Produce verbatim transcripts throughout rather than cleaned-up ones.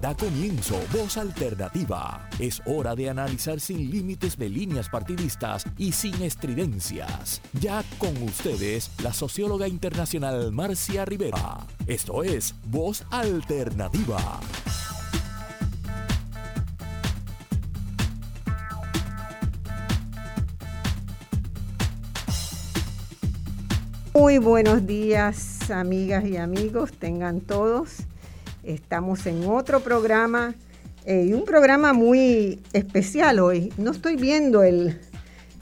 Da comienzo Voz Alternativa. Es hora de analizar sin límites de líneas partidistas y sin estridencias. Ya con ustedes, la socióloga internacional Marcia Rivera. Esto es Voz Alternativa. Muy buenos días, amigas y amigos, tengan todos. Estamos en otro programa, eh, un programa muy especial hoy. No estoy viendo el,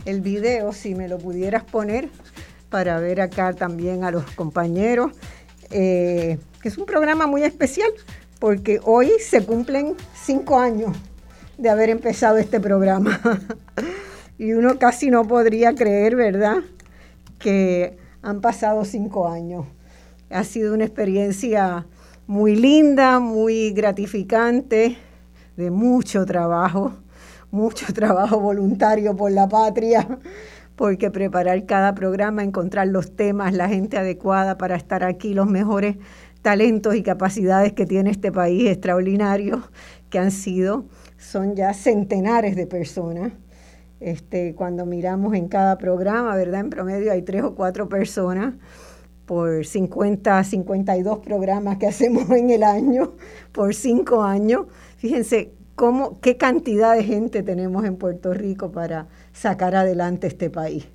el video, si me lo pudieras poner, para ver acá también a los compañeros. Eh, que es un programa muy especial porque hoy se cumplen cinco años de haber empezado este programa. Y uno casi no podría creer, ¿verdad?, que han pasado cinco años. Ha sido una experiencia muy linda, muy gratificante, de mucho trabajo, mucho trabajo voluntario por la patria, porque preparar cada programa, encontrar los temas, la gente adecuada para estar aquí, los mejores talentos y capacidades que tiene este país extraordinario, que han sido, son ya centenares de personas. Este, cuando miramos en cada programa, ¿verdad? En promedio hay tres o cuatro personas por cincuenta, cincuenta y dos programas que hacemos en el año, por cinco años. Fíjense cómo, qué cantidad de gente tenemos en Puerto Rico para sacar adelante este país.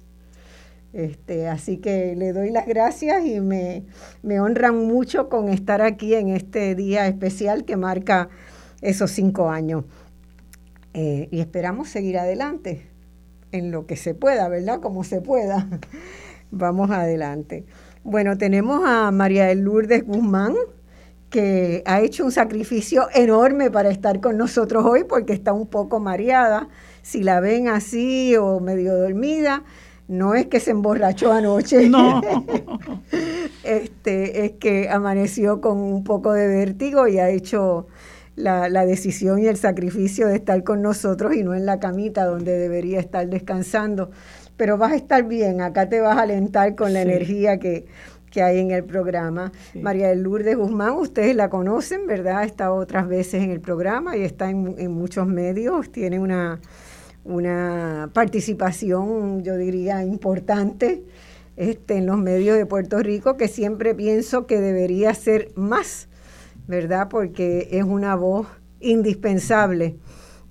Este, así que le doy las gracias y me, me honran mucho con estar aquí en este día especial que marca esos cinco años. Eh, y esperamos seguir adelante en lo que se pueda, ¿verdad? Como se pueda. Vamos adelante. Bueno, tenemos a María de Lourdes Guzmán, que ha hecho un sacrificio enorme para estar con nosotros hoy porque está un poco mareada. Si la ven así o medio dormida, no es que se emborrachó anoche. No. Este, es que amaneció con un poco de vértigo y ha hecho la, la decisión y el sacrificio de estar con nosotros y no en la camita donde debería estar descansando. Pero vas a estar bien, acá te vas a alentar con la sí. energía que, que hay en el programa. Sí. María de Lourdes Guzmán, ustedes la conocen, ¿verdad? Ha estado otras veces en el programa y está en, en muchos medios, tiene una, una participación, yo diría, importante este, en los medios de Puerto Rico, que siempre pienso que debería ser más, ¿verdad? Porque es una voz indispensable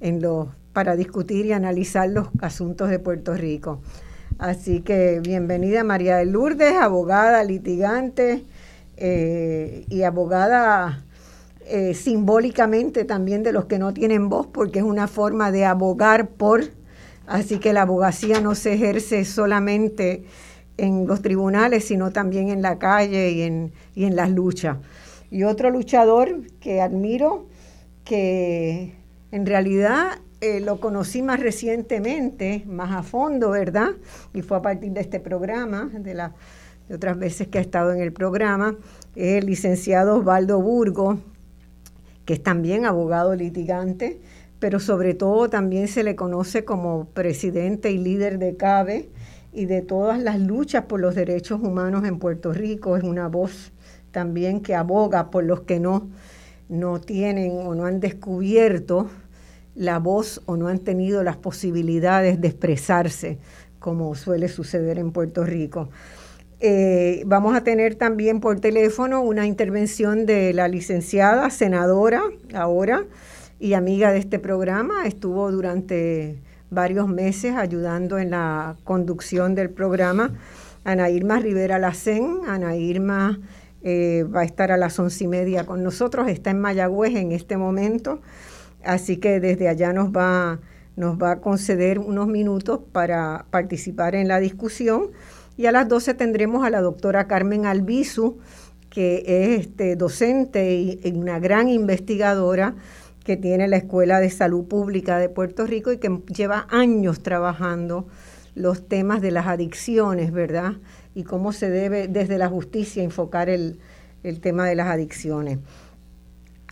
en los para discutir y analizar los asuntos de Puerto Rico. Así que bienvenida María de Lourdes, abogada, litigante eh, y abogada eh, simbólicamente también de los que no tienen voz, porque es una forma de abogar por. Así que la abogacía no se ejerce solamente en los tribunales, sino también en la calle y en, y en las luchas. Y otro luchador que admiro, que en realidad Eh, lo conocí más recientemente, más a fondo, ¿verdad? Y fue a partir de este programa, de, la, de otras veces que ha estado en el programa, es el licenciado Osvaldo Burgos, que es también abogado litigante, pero sobre todo también se le conoce como presidente y líder de CAVE y de todas las luchas por los derechos humanos en Puerto Rico. Es una voz también que aboga por los que no, no tienen o no han descubierto la voz o no han tenido las posibilidades de expresarse, como suele suceder en Puerto Rico. Eh, vamos a tener también por teléfono una intervención de la licenciada, senadora ahora, y amiga de este programa. Estuvo durante varios meses ayudando en la conducción del programa, Ana Irma Rivera Lassén. Ana Irma eh, va a estar a las once y media con nosotros, está en Mayagüez en este momento. Así que desde allá nos va, nos va a conceder unos minutos para participar en la discusión. Y a las doce tendremos a la doctora Carmen Albizu, que es este, docente y, y una gran investigadora que tiene la Escuela de Salud Pública de Puerto Rico y que lleva años trabajando los temas de las adicciones, ¿verdad? Y cómo se debe desde la justicia enfocar el, el tema de las adicciones.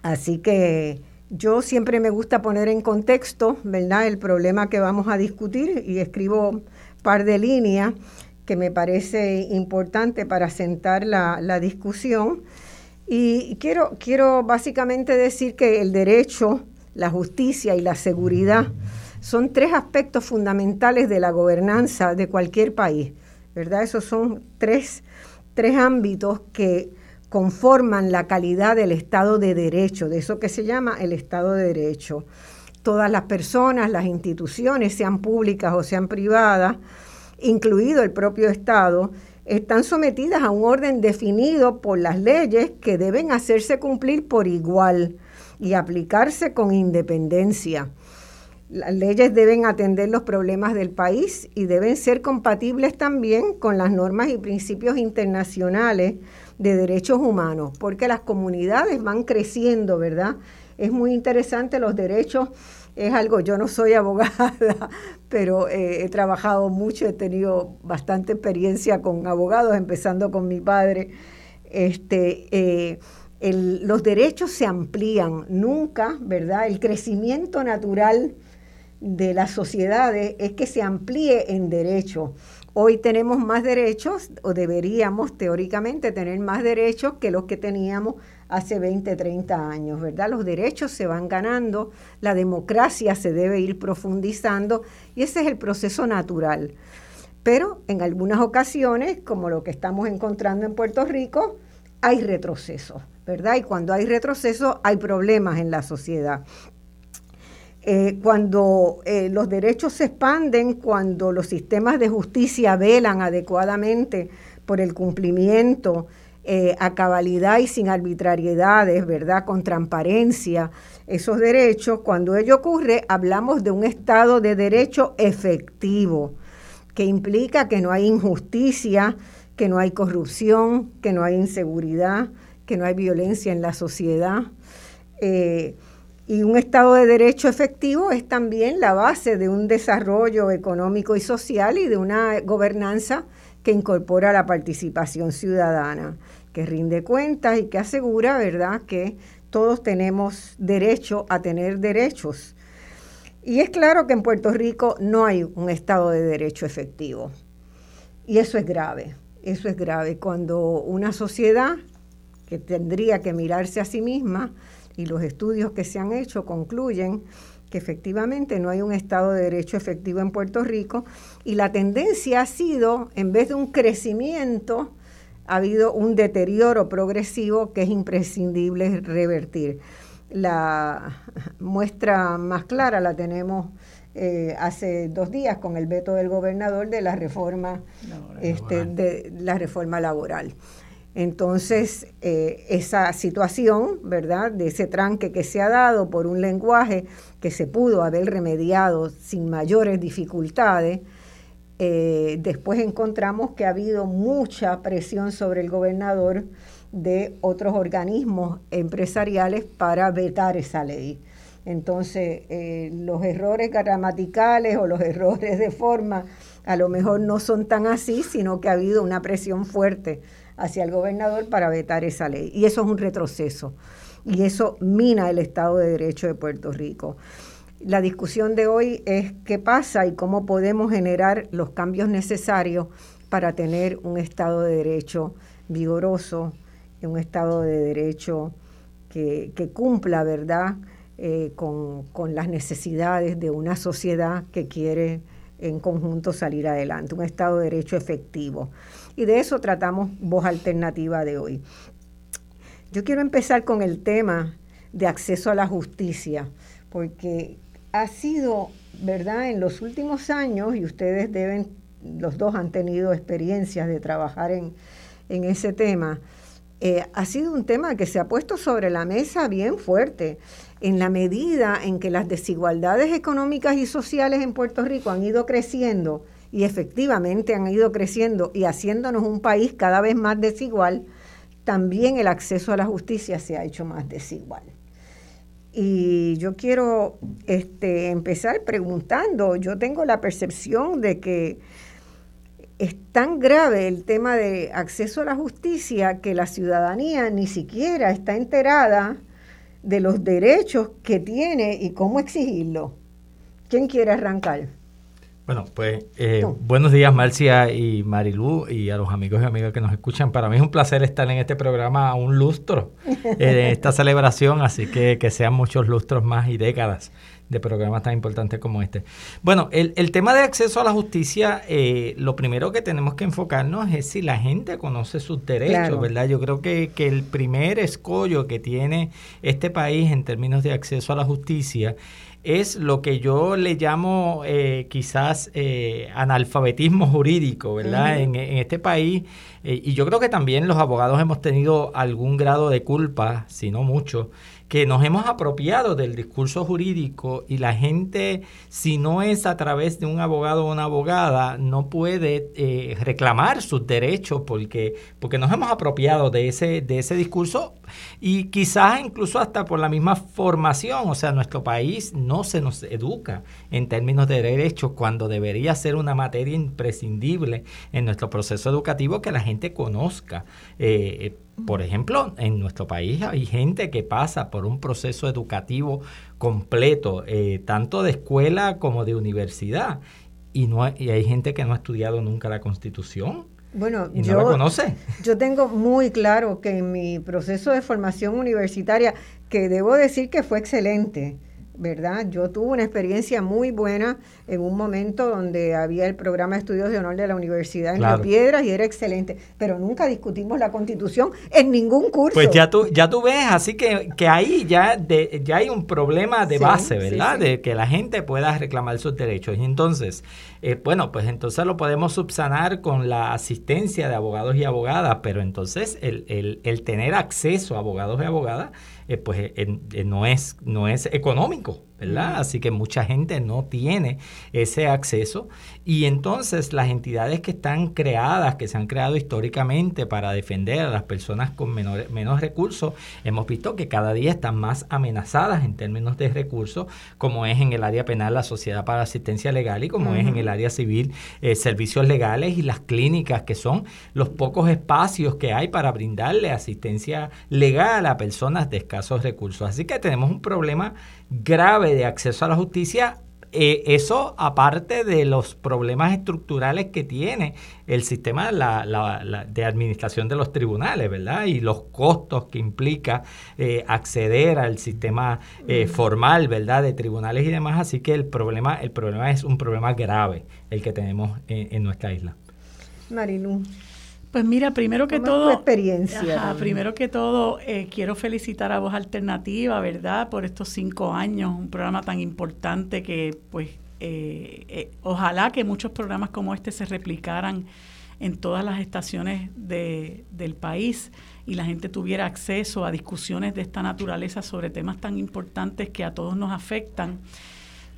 Así que yo siempre me gusta poner en contexto, ¿verdad?, el problema que vamos a discutir y escribo un par de líneas que me parece importante para sentar la, la discusión. Y quiero, quiero básicamente decir que el derecho, la justicia y la seguridad son tres aspectos fundamentales de la gobernanza de cualquier país, ¿verdad? Esos son tres, tres ámbitos que conforman la calidad del Estado de Derecho, de eso que se llama el Estado de Derecho. Todas las personas, las instituciones, sean públicas o sean privadas, incluido el propio Estado, están sometidas a un orden definido por las leyes que deben hacerse cumplir por igual y aplicarse con independencia. Las leyes deben atender los problemas del país y deben ser compatibles también con las normas y principios internacionales de derechos humanos, porque las comunidades van creciendo, ¿verdad? Es muy interesante, los derechos es algo, yo no soy abogada, pero eh, he trabajado mucho, he tenido bastante experiencia con abogados, empezando con mi padre. Este, eh, el, los derechos se amplían, nunca, ¿verdad? El crecimiento natural de las sociedades es que se amplíe en derechos. Hoy tenemos más derechos, o deberíamos teóricamente tener más derechos que los que teníamos hace veinte, treinta años, ¿verdad? Los derechos se van ganando, la democracia se debe ir profundizando y ese es el proceso natural. Pero en algunas ocasiones, como lo que estamos encontrando en Puerto Rico, hay retrocesos, ¿verdad? Y cuando hay retrocesos hay problemas en la sociedad. Eh, cuando eh, los derechos se expanden, cuando los sistemas de justicia velan adecuadamente por el cumplimiento eh, a cabalidad y sin arbitrariedades, ¿verdad?, con transparencia, esos derechos, cuando ello ocurre, hablamos de un Estado de Derecho efectivo, que implica que no hay injusticia, que no hay corrupción, que no hay inseguridad, que no hay violencia en la sociedad. Eh, Y un Estado de Derecho efectivo es también la base de un desarrollo económico y social y de una gobernanza que incorpora la participación ciudadana, que rinde cuentas y que asegura, ¿verdad?, que todos tenemos derecho a tener derechos. Y es claro que en Puerto Rico no hay un Estado de Derecho efectivo. Y eso es grave, eso es grave. Cuando una sociedad que tendría que mirarse a sí misma, y los estudios que se han hecho concluyen que efectivamente no hay un Estado de Derecho efectivo en Puerto Rico y la tendencia ha sido, en vez de un crecimiento, ha habido un deterioro progresivo que es imprescindible revertir. La muestra más clara la tenemos eh, hace dos días con el veto del gobernador de la reforma laboral. Este, de la reforma laboral. Entonces, eh, esa situación, ¿verdad?, de ese tranque que se ha dado por un lenguaje que se pudo haber remediado sin mayores dificultades, eh, después encontramos que ha habido mucha presión sobre el gobernador de otros organismos empresariales para vetar esa ley. Entonces, eh, los errores gramaticales o los errores de forma a lo mejor no son tan así, sino que ha habido una presión fuerte hacia el gobernador para vetar esa ley. Y eso es un retroceso. Y eso mina el Estado de Derecho de Puerto Rico. La discusión de hoy es qué pasa y cómo podemos generar los cambios necesarios para tener un Estado de Derecho vigoroso, un Estado de Derecho que, que cumpla, ¿verdad?, eh, con, con las necesidades de una sociedad que quiere en conjunto salir adelante, un Estado de Derecho efectivo. Y de eso tratamos Voz Alternativa de hoy. Yo quiero empezar con el tema de acceso a la justicia, porque ha sido, ¿verdad?, en los últimos años, y ustedes deben, los dos han tenido experiencias de trabajar en, en ese tema, eh, ha sido un tema que se ha puesto sobre la mesa bien fuerte, en la medida en que las desigualdades económicas y sociales en Puerto Rico han ido creciendo, y efectivamente han ido creciendo y haciéndonos un país cada vez más desigual, también el acceso a la justicia se ha hecho más desigual. Y yo quiero este, empezar preguntando, yo tengo la percepción de que es tan grave el tema de acceso a la justicia que la ciudadanía ni siquiera está enterada de los derechos que tiene y cómo exigirlo. ¿Quién quiere arrancar? Bueno, pues eh, buenos días, Marcia y Marilú, y a los amigos y amigas que nos escuchan. Para mí es un placer estar en este programa a un lustro, eh, en esta celebración, así que que sean muchos lustros más y décadas de programas tan importantes como este. Bueno, el, el tema de acceso a la justicia, eh, lo primero que tenemos que enfocarnos es si la gente conoce sus derechos, claro, ¿verdad? Yo creo que, que el primer escollo que tiene este país en términos de acceso a la justicia es lo que yo le llamo eh, quizás eh, analfabetismo jurídico, ¿verdad? Uh-huh. en, en este país, eh, y yo creo que también los abogados hemos tenido algún grado de culpa, si no mucho, que nos hemos apropiado del discurso jurídico, y la gente, si no es a través de un abogado o una abogada, no puede eh, reclamar sus derechos porque, porque nos hemos apropiado de ese, de ese discurso, y quizás incluso hasta por la misma formación. O sea, nuestro país no se nos educa en términos de derechos cuando debería ser una materia imprescindible en nuestro proceso educativo que la gente conozca. Eh, Por ejemplo, en nuestro país hay gente que pasa por un proceso educativo completo, eh, tanto de escuela como de universidad, y no hay, y hay gente que no ha estudiado nunca la Constitución. Bueno, y no yo, la conoce. Yo tengo muy claro que en mi proceso de formación universitaria, que debo decir que fue excelente, ¿verdad? Yo tuve una experiencia muy buena en un momento donde había el programa de estudios de honor de la Universidad en Las claro. Piedras, y era excelente, pero nunca discutimos la Constitución en ningún curso. Pues ya tú, ya tú ves, así que, que ahí ya, de, ya hay un problema de sí, base, ¿verdad? Sí, sí. De que la gente pueda reclamar sus derechos. Y entonces, eh, bueno, pues entonces lo podemos subsanar con la asistencia de abogados y abogadas, pero entonces el, el, el tener acceso a abogados y abogadas, Eh, pues eh, eh, no es no es económico, ¿verdad? Así que mucha gente no tiene ese acceso, y entonces las entidades que están creadas, que se han creado históricamente para defender a las personas con menor, menos recursos, hemos visto que cada día están más amenazadas en términos de recursos, como es en el área penal la Sociedad para Asistencia Legal, y como uh-huh. es en el área civil eh, Servicios Legales y las clínicas, que son los pocos espacios que hay para brindarle asistencia legal a personas de escasos recursos. Así que tenemos un problema grave de acceso a la justicia, eh, eso aparte de los problemas estructurales que tiene el sistema la, la, la, de administración de los tribunales, ¿verdad? Y los costos que implica eh, acceder al sistema eh, formal, ¿verdad? De tribunales y demás. Así que el problema, el problema es un problema grave el que tenemos en, en nuestra isla. Marilu. Pues mira, primero que todo, tu experiencia, ajá, primero que todo eh, quiero felicitar a Voz Alternativa, ¿verdad? Por estos cinco años, un programa tan importante que, pues, eh, eh, ojalá que muchos programas como este se replicaran en todas las estaciones de, del país, y la gente tuviera acceso a discusiones de esta naturaleza sobre temas tan importantes que a todos nos afectan.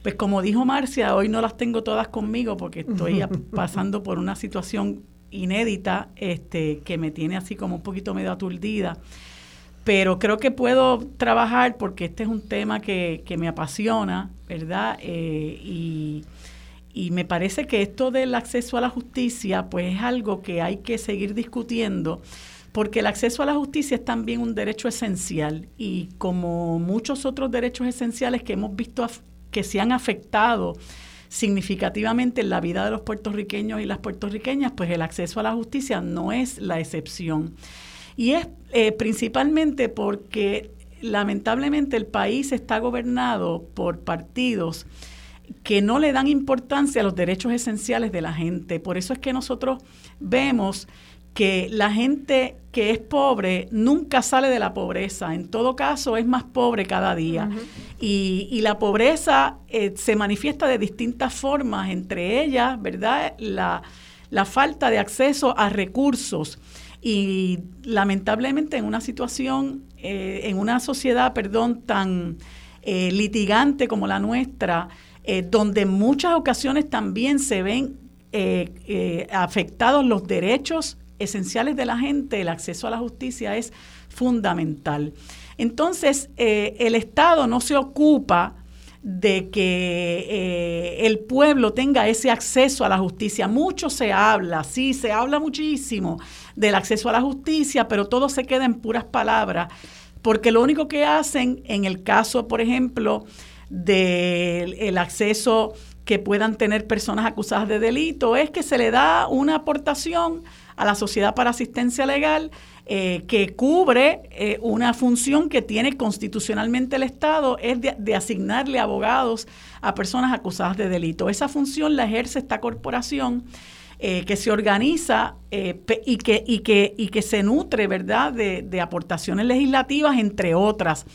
Pues como dijo Marcia, hoy no las tengo todas conmigo porque estoy pasando por una situación inédita, este, que me tiene así como un poquito medio aturdida, pero creo que puedo trabajar porque este es un tema que, que me apasiona, ¿verdad? Eh, y, y me parece que esto del acceso a la justicia, pues es algo que hay que seguir discutiendo, porque el acceso a la justicia es también un derecho esencial, y como muchos otros derechos esenciales que hemos visto af- que se han afectado significativamente en la vida de los puertorriqueños y las puertorriqueñas, pues el acceso a la justicia no es la excepción. Y es eh, principalmente porque lamentablemente el país está gobernado por partidos que no le dan importancia a los derechos esenciales de la gente. Por eso es que nosotros vemos que la gente que es pobre nunca sale de la pobreza, en todo caso es más pobre cada día. Uh-huh. y, y la pobreza eh, se manifiesta de distintas formas, entre ellas, ¿verdad?, la, la falta de acceso a recursos, y lamentablemente en una situación, eh, en una sociedad, perdón, tan eh, litigante como la nuestra, eh, donde en muchas ocasiones también se ven eh, eh, afectados los derechos esenciales de la gente, el acceso a la justicia es fundamental. Entonces, eh, el Estado no se ocupa de que eh, el pueblo tenga ese acceso a la justicia. Mucho se habla, sí, se habla muchísimo del acceso a la justicia, pero todo se queda en puras palabras, porque lo único que hacen en el caso, por ejemplo, del acceso que puedan tener personas acusadas de delito es que se le da una aportación a la Sociedad para Asistencia Legal eh, que cubre eh, una función que tiene constitucionalmente el Estado, es de, de asignarle abogados a personas acusadas de delito. Esa función la ejerce esta corporación eh, que se organiza eh, y, que, y, que, y que se nutre, ¿verdad?, de, de aportaciones legislativas, entre otras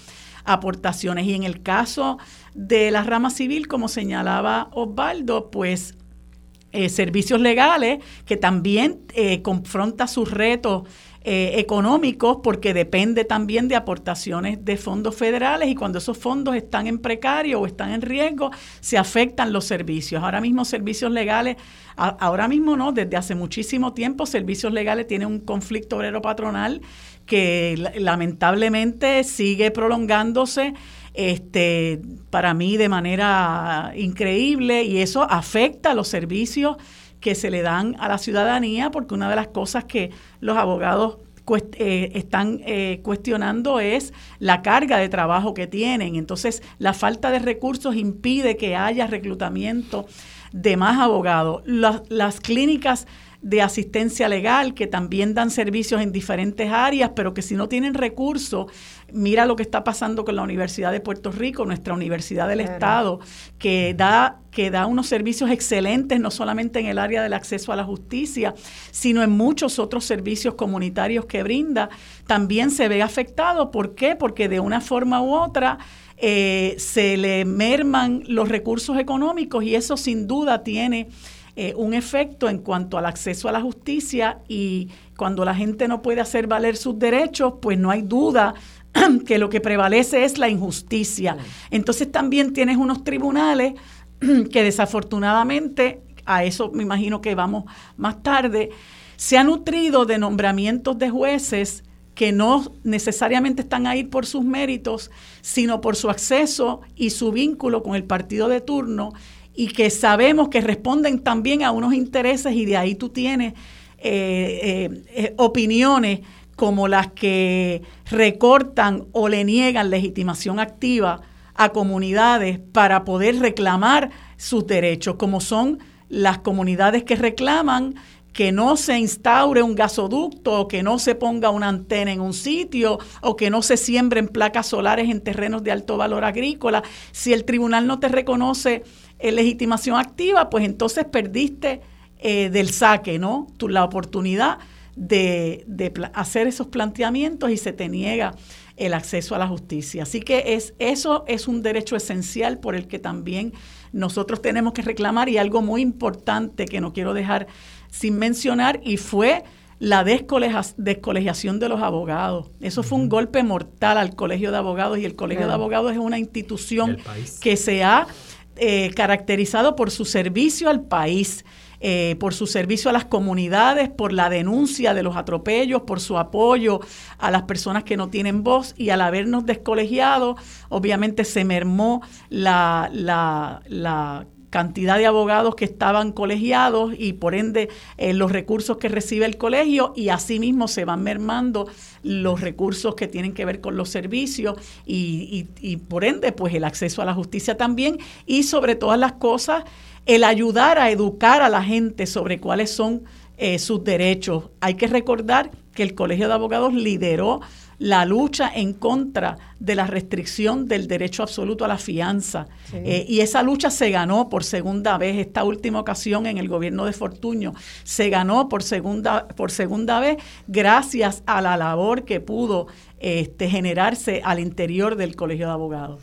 aportaciones. Y en el caso de la rama civil, como señalaba Osvaldo, pues eh, servicios legales, que también eh, confronta sus retos eh, económicos, porque depende también de aportaciones de fondos federales, y cuando esos fondos están en precario o están en riesgo, se afectan los servicios. Ahora mismo servicios legales, a, ahora mismo no, desde hace muchísimo tiempo, servicios legales tiene un conflicto obrero patronal que lamentablemente sigue prolongándose, este, para mí de manera increíble, y eso afecta los servicios que se le dan a la ciudadanía, porque una de las cosas que los abogados cuest- eh, están eh, cuestionando es la carga de trabajo que tienen. Entonces, la falta de recursos impide que haya reclutamiento de más abogados. Las, las clínicas de asistencia legal, que también dan servicios en diferentes áreas, pero que si no tienen recursos, mira lo que está pasando con la Universidad de Puerto Rico, nuestra Universidad del Claro. Estado, que da, que da unos servicios excelentes, no solamente en el área del acceso a la justicia, sino en muchos otros servicios comunitarios que brinda, también se ve afectado. ¿Por qué? Porque de una forma u otra eh, se le merman los recursos económicos, y eso sin duda tiene Eh, un efecto en cuanto al acceso a la justicia, y cuando la gente no puede hacer valer sus derechos, pues no hay duda que lo que prevalece es la injusticia. Entonces también tienes unos tribunales que desafortunadamente, a eso me imagino que vamos más tarde, se han nutrido de nombramientos de jueces que no necesariamente están ahí por sus méritos, sino por su acceso y su vínculo con el partido de turno, y que sabemos que responden también a unos intereses, y de ahí tú tienes eh, eh, opiniones como las que recortan o le niegan legitimación activa a comunidades para poder reclamar sus derechos, como son las comunidades que reclaman que no se instaure un gasoducto, o que no se ponga una antena en un sitio, o que no se siembren placas solares en terrenos de alto valor agrícola. Si el tribunal no te reconoce eh, legitimación activa, pues entonces perdiste eh, del saque, ¿no? Tú, la oportunidad de, de pl- hacer esos planteamientos, y se te niega el acceso a la justicia. Así que es, eso es un derecho esencial por el que también nosotros tenemos que reclamar, y algo muy importante que no quiero dejar sin mencionar, y fue la descolegiación de los abogados. Eso fue un golpe mortal al Colegio de Abogados, y el Colegio Claro. de Abogados es una institución que se ha eh, caracterizado por su servicio al país, eh, por su servicio a las comunidades, por la denuncia de los atropellos, por su apoyo a las personas que no tienen voz, y al habernos descolegiado, obviamente se mermó la la, la cantidad de abogados que estaban colegiados, y por ende eh, los recursos que recibe el colegio, y asimismo se van mermando los recursos que tienen que ver con los servicios, y, y, y por ende pues el acceso a la justicia también, y sobre todas las cosas el ayudar a educar a la gente sobre cuáles son eh, sus derechos. Hay que recordar que el Colegio de Abogados lideró la lucha en contra de la restricción del derecho absoluto a la fianza. Sí. Eh, y esa lucha se ganó por segunda vez, esta última ocasión en el gobierno de Fortuño, se ganó por segunda, por segunda vez gracias a la labor que pudo este, generarse al interior del Colegio de Abogados.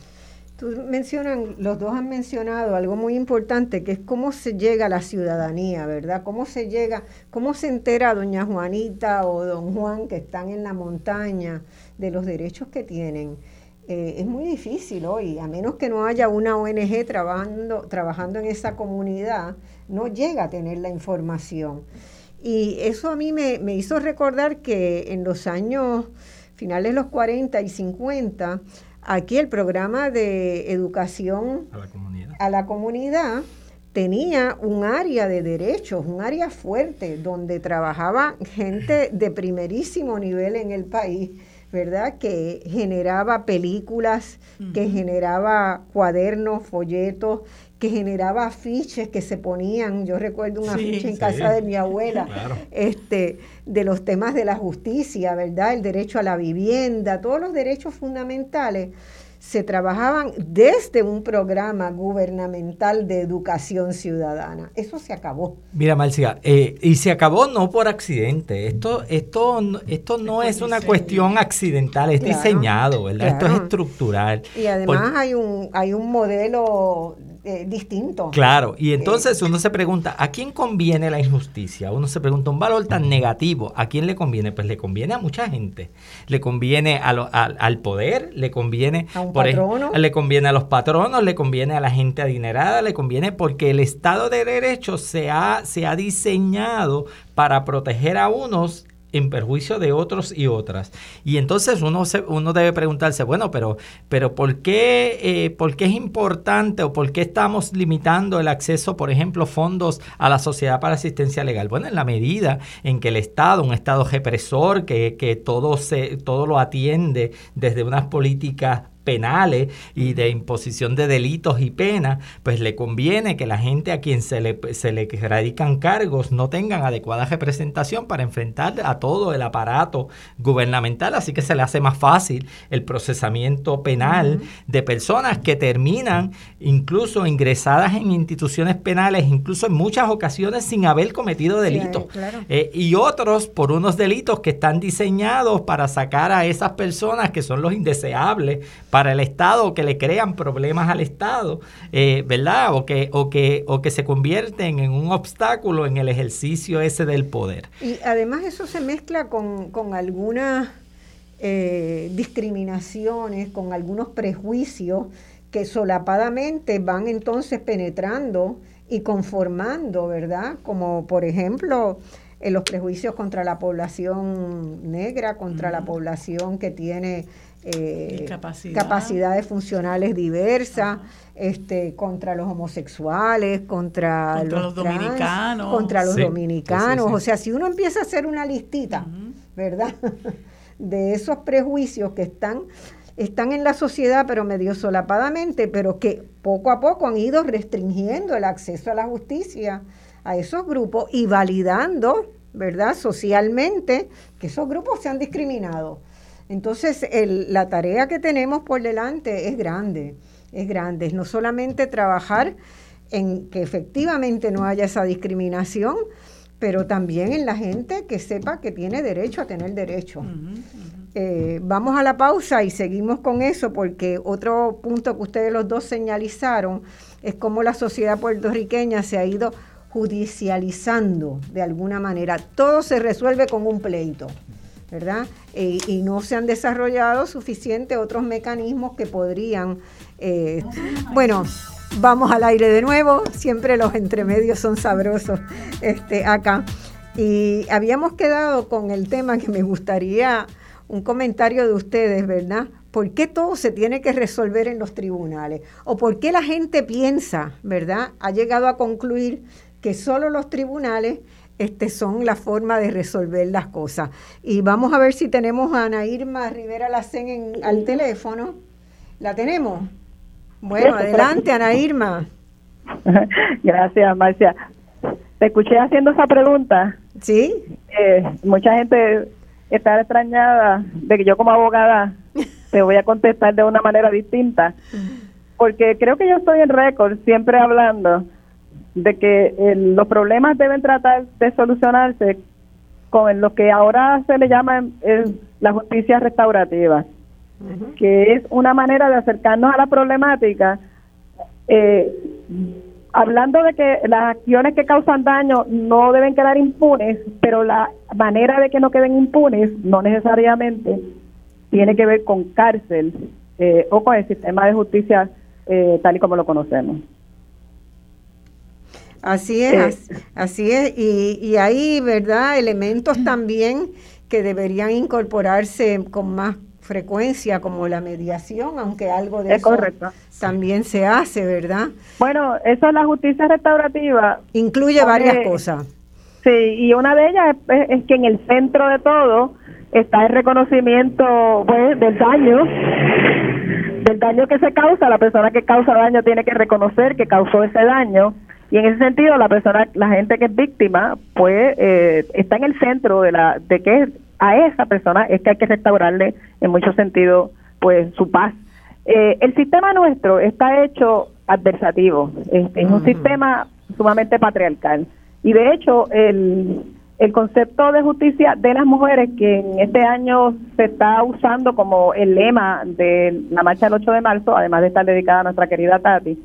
Tú mencionan, los dos han mencionado algo muy importante, que es cómo se llega a la ciudadanía, ¿verdad? Cómo se llega, cómo se entera doña Juanita o don Juan, que están en la montaña, de los derechos que tienen. Eh, es muy difícil hoy, a menos que no haya una O N G trabajando, trabajando en esa comunidad, no llega a tener la información. Y eso a mí me, me hizo recordar que en los años finales de los cuarenta y cincuenta, aquí el programa de educación a la comunidad, a la comunidad tenía un área de derechos, un área fuerte, donde trabajaba gente de primerísimo nivel en el país, ¿verdad?, que generaba películas, uh-huh, que generaba cuadernos, folletos, que generaba afiches que se ponían. Yo recuerdo un afiche sí, en sí. casa de mi abuela, claro, este, de los temas de la justicia, ¿verdad?, el derecho a la vivienda, todos los derechos fundamentales se trabajaban desde un programa gubernamental de educación ciudadana. Eso se acabó. Mira, Marcia, eh, y se acabó no por accidente. Esto esto, esto no es, es una cuestión accidental, es claro, diseñado, ¿verdad? Claro. Esto es estructural. Y además por, hay un hay un modelo eh, distinto. Claro, y entonces eh. uno se pregunta, ¿a quién conviene la injusticia? Uno se pregunta, un valor tan negativo, ¿a quién le conviene? Pues le conviene a mucha gente. Le conviene a lo, a, al poder, le conviene... A un Por ejemplo, le conviene a los patronos, le conviene a la gente adinerada, le conviene porque el Estado de Derecho se ha, se ha diseñado para proteger a unos en perjuicio de otros y otras. Y entonces uno se, uno debe preguntarse, bueno, pero, pero ¿por qué, eh, ¿por qué es importante o por qué estamos limitando el acceso, por ejemplo, fondos a la Sociedad para Asistencia Legal? Bueno, en la medida en que el Estado, un Estado represor que, que todo, se, todo lo atiende desde unas políticas penales y de imposición de delitos y penas, pues le conviene que la gente a quien se le, se le radican cargos no tengan adecuada representación para enfrentar a todo el aparato gubernamental, así que se le hace más fácil el procesamiento penal, uh-huh, de personas que terminan incluso ingresadas en instituciones penales, incluso en muchas ocasiones sin haber cometido delitos. Sí, claro. eh, y otros por unos delitos que están diseñados para sacar a esas personas que son los indeseables para el Estado, que le crean problemas al Estado, eh, ¿verdad? O que, o, que, o que se convierten en un obstáculo en el ejercicio ese del poder. Y además eso se mezcla con, con algunas eh, discriminaciones, con algunos prejuicios que solapadamente van entonces penetrando y conformando, ¿verdad? Como por ejemplo... en los prejuicios contra la población negra, contra, uh-huh, la población que tiene eh, capacidades funcionales diversas, uh-huh, este, contra los homosexuales, contra, contra los, los trans, dominicanos. Contra los sí. dominicanos. Sí, sí, sí. O sea, si uno empieza a hacer una listita, uh-huh, ¿verdad?, de esos prejuicios que están, están en la sociedad, pero medio solapadamente, pero que poco a poco han ido restringiendo el acceso a la justicia a esos grupos y validando, ¿verdad?, socialmente que esos grupos se han discriminado. Entonces, el, la tarea que tenemos por delante es grande, es grande. Es no solamente trabajar en que efectivamente no haya esa discriminación, pero también en la gente que sepa que tiene derecho a tener derecho. Uh-huh, uh-huh. Eh, vamos a la pausa y seguimos con eso, porque otro punto que ustedes los dos señalizaron es cómo la sociedad puertorriqueña se ha ido judicializando de alguna manera. Todo se resuelve con un pleito, ¿verdad? E, y no se han desarrollado suficientes otros mecanismos que podrían... Eh, bueno, vamos al aire de nuevo, siempre los entremedios son sabrosos este, acá. Y habíamos quedado con el tema que me gustaría un comentario de ustedes, ¿verdad? ¿Por qué todo se tiene que resolver en los tribunales? ¿O por qué la gente piensa, ¿verdad?, ha llegado a concluir que solo los tribunales este, son la forma de resolver las cosas? Y vamos a ver si tenemos a Ana Irma Rivera Lassén en, al teléfono. ¿La tenemos? Bueno, adelante, Ana Irma. Gracias, Marcia. Te escuché haciendo esa pregunta. Sí. Eh, mucha gente está extrañada de que yo como abogada te voy a contestar de una manera distinta. Porque creo que yo estoy en récord siempre hablando de que eh, los problemas deben tratar de solucionarse con lo que ahora se le llama eh, la justicia restaurativa, uh-huh, que es una manera de acercarnos a la problemática, eh, hablando de que las acciones que causan daño no deben quedar impunes, pero la manera de que no queden impunes no necesariamente tiene que ver con cárcel eh, o con el sistema de justicia eh, tal y como lo conocemos. Así es, así es, y, y hay, ¿verdad?, elementos también que deberían incorporarse con más frecuencia, como la mediación, aunque algo de es eso correcto. También se hace, ¿verdad? Bueno, eso es la justicia restaurativa. Incluye varias eh, cosas. Sí, y una de ellas es, es que en el centro de todo está el reconocimiento, pues, del daño, del daño que se causa. La persona que causa daño tiene que reconocer que causó ese daño, y en ese sentido la persona, la gente que es víctima, pues eh, está en el centro de la de que a esa persona es que hay que restaurarle en muchos sentidos, pues, su paz. Eh, el sistema nuestro está hecho adversativo, es, es un sistema sumamente patriarcal, y de hecho el el concepto de justicia de las mujeres, que en este año se está usando como el lema de la marcha del ocho de marzo, además de estar dedicada a nuestra querida Tati,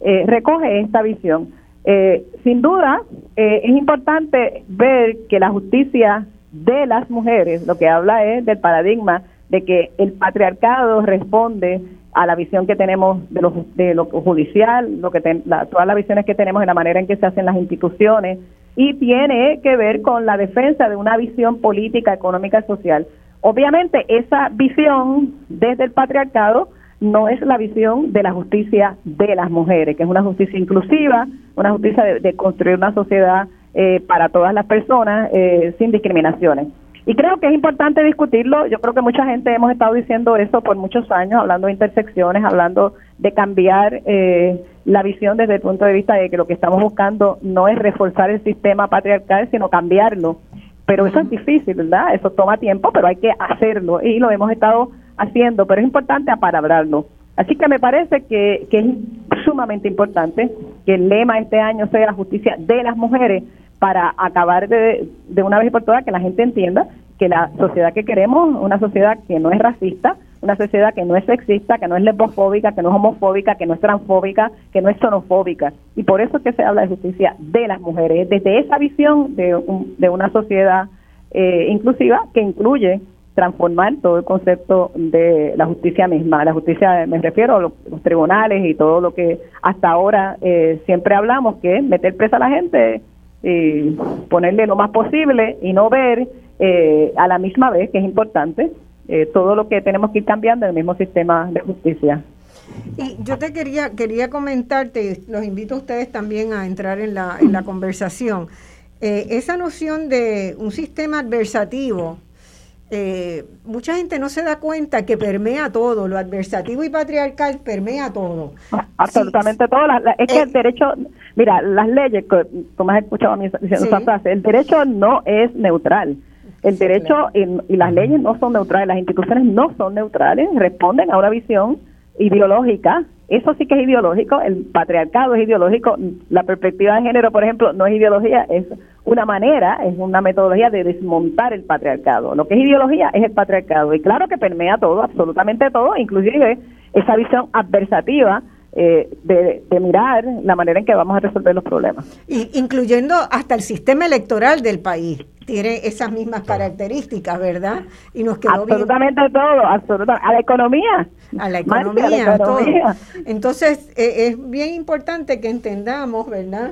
eh, recoge esta visión. Eh, sin duda, eh, es importante ver que la justicia de las mujeres, lo que habla es del paradigma de que el patriarcado responde a la visión que tenemos de lo, de lo judicial, lo que ten, la, todas las visiones que tenemos en la manera en que se hacen las instituciones, y tiene que ver con la defensa de una visión política, económica y social. Obviamente, esa visión desde el patriarcado no es la visión de la justicia de las mujeres, que es una justicia inclusiva, una justicia de, de construir una sociedad eh, para todas las personas, eh, sin discriminaciones. Y creo que es importante discutirlo. Yo creo que mucha gente hemos estado diciendo eso por muchos años, hablando de intersecciones, hablando de cambiar eh, la visión desde el punto de vista de que lo que estamos buscando no es reforzar el sistema patriarcal, sino cambiarlo. Pero eso es difícil, ¿verdad? Eso toma tiempo, pero hay que hacerlo, y lo hemos estado haciendo, pero es importante apalabrarlo. Así que me parece que, que es sumamente importante que el lema este año sea la justicia de las mujeres, para acabar de, de una vez y por todas que la gente entienda que la sociedad que queremos, una sociedad que no es racista, una sociedad que no es sexista, que no es lesbofóbica, que no es homofóbica, que no es transfóbica, que no es xenofóbica. Y por eso es que se habla de justicia de las mujeres, desde esa visión de, un, de una sociedad eh, inclusiva, que incluye transformar todo el concepto de la justicia misma. La justicia, me refiero a los, los tribunales y todo lo que hasta ahora eh, siempre hablamos, que es meter presa a la gente y ponerle lo más posible, y no ver eh, a la misma vez, que es importante, eh, todo lo que tenemos que ir cambiando en el mismo sistema de justicia. Y yo te quería quería comentarte, los invito a ustedes también a entrar en la, en la conversación, eh, esa noción de un sistema adversativo. Eh, mucha gente no se da cuenta que permea todo, lo adversativo y patriarcal permea todo. Absolutamente sí, todo. La, la, es eh, que el derecho, mira, las leyes, como has escuchado a mí diciendo esa frase, el derecho no es neutral. El sí, derecho claro. y, y las leyes no son neutrales, las instituciones no son neutrales, responden a una visión ideológica. Eso sí que es ideológico, el patriarcado es ideológico, la perspectiva de género, por ejemplo, no es ideología, es una manera, es una metodología de desmontar el patriarcado. Lo que es ideología es el patriarcado, y claro que permea todo, absolutamente todo, inclusive esa visión adversativa eh, de, de mirar la manera en que vamos a resolver los problemas. Y incluyendo hasta el sistema electoral del país. Tiene esas mismas características, ¿verdad? Y nos quedó absolutamente bien. Todo, absolutamente. A la economía. A la economía, Marcia, a la economía. Todo. Entonces, eh, es bien importante que entendamos, ¿verdad?,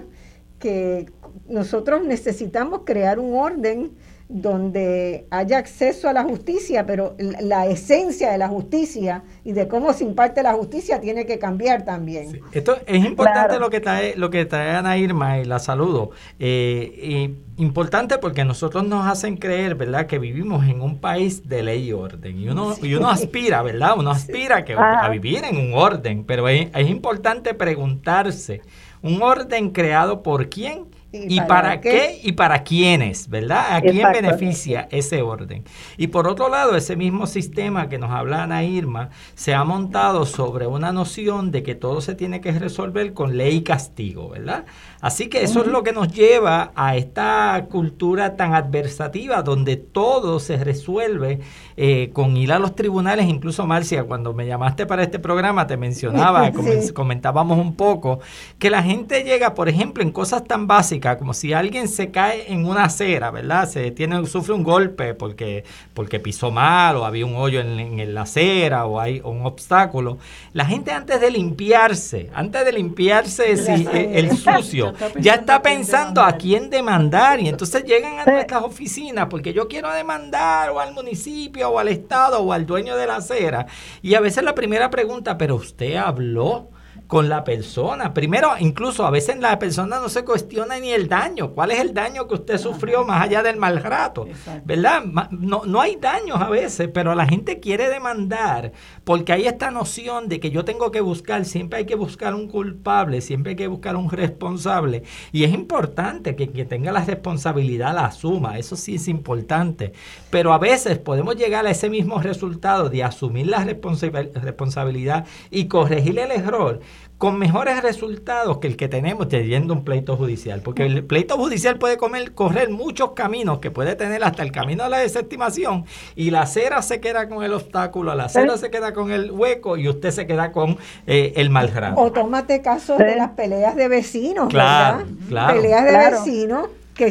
que nosotros necesitamos crear un orden donde haya acceso a la justicia, pero la esencia de la justicia y de cómo se imparte la justicia tiene que cambiar también. Sí. Esto es importante, claro. lo que trae lo que trae Ana Irma, y la saludo. Eh, y importante porque nosotros nos hacen creer, ¿verdad?, que vivimos en un país de ley y orden, y uno sí. y uno aspira, ¿verdad? Uno aspira sí. que, a vivir en un orden, pero es, es importante preguntarse, ¿un orden creado por quién? ¿Y, ¿Y para, para qué? ¿Y para quiénes? ¿Verdad? ¿A quién Exacto. beneficia ese orden? Y por otro lado, ese mismo sistema que nos habla Ana Irma se ha montado sobre una noción de que todo se tiene que resolver con ley y castigo, ¿verdad? Así que eso uh-huh. es lo que nos lleva a esta cultura tan adversativa, donde todo se resuelve eh, con ir a los tribunales. Incluso, Marcia, cuando me llamaste para este programa, te mencionaba, sí. comen- comentábamos un poco, que la gente llega, por ejemplo, en cosas tan básicas, como si alguien se cae en una acera, ¿verdad? Se tiene, sufre un golpe porque, porque pisó mal, o había un hoyo en, en la acera, o hay un obstáculo. La gente antes de limpiarse, antes de limpiarse si, el, el sucio, ya está pensando a quién demandar, y entonces llegan a nuestras oficinas porque yo quiero demandar o al municipio o al estado o al dueño de la acera. Y a veces la primera pregunta, ¿pero usted habló con la persona. Primero, incluso a veces la persona no se cuestiona ni el daño. ¿Cuál es el daño que usted sufrió más allá del mal rato? Exacto. ¿Verdad? No, no hay daños a veces, pero la gente quiere demandar porque hay esta noción de que yo tengo que buscar, siempre hay que buscar un culpable, siempre hay que buscar un responsable. Y es importante que quien tenga la responsabilidad la asuma, eso sí es importante. Pero a veces podemos llegar a ese mismo resultado de asumir la responsa- responsabilidad y corregir el error con mejores resultados que el que tenemos teniendo un pleito judicial. Porque el pleito judicial puede comer, correr muchos caminos, que puede tener hasta el camino de la desestimación, y la acera se queda con el obstáculo, la acera sí. se queda con el hueco y usted se queda con eh, el mal rato. O tómate casos sí. de las peleas de vecinos, claro, ¿verdad? Claro, peleas de claro. vecinos que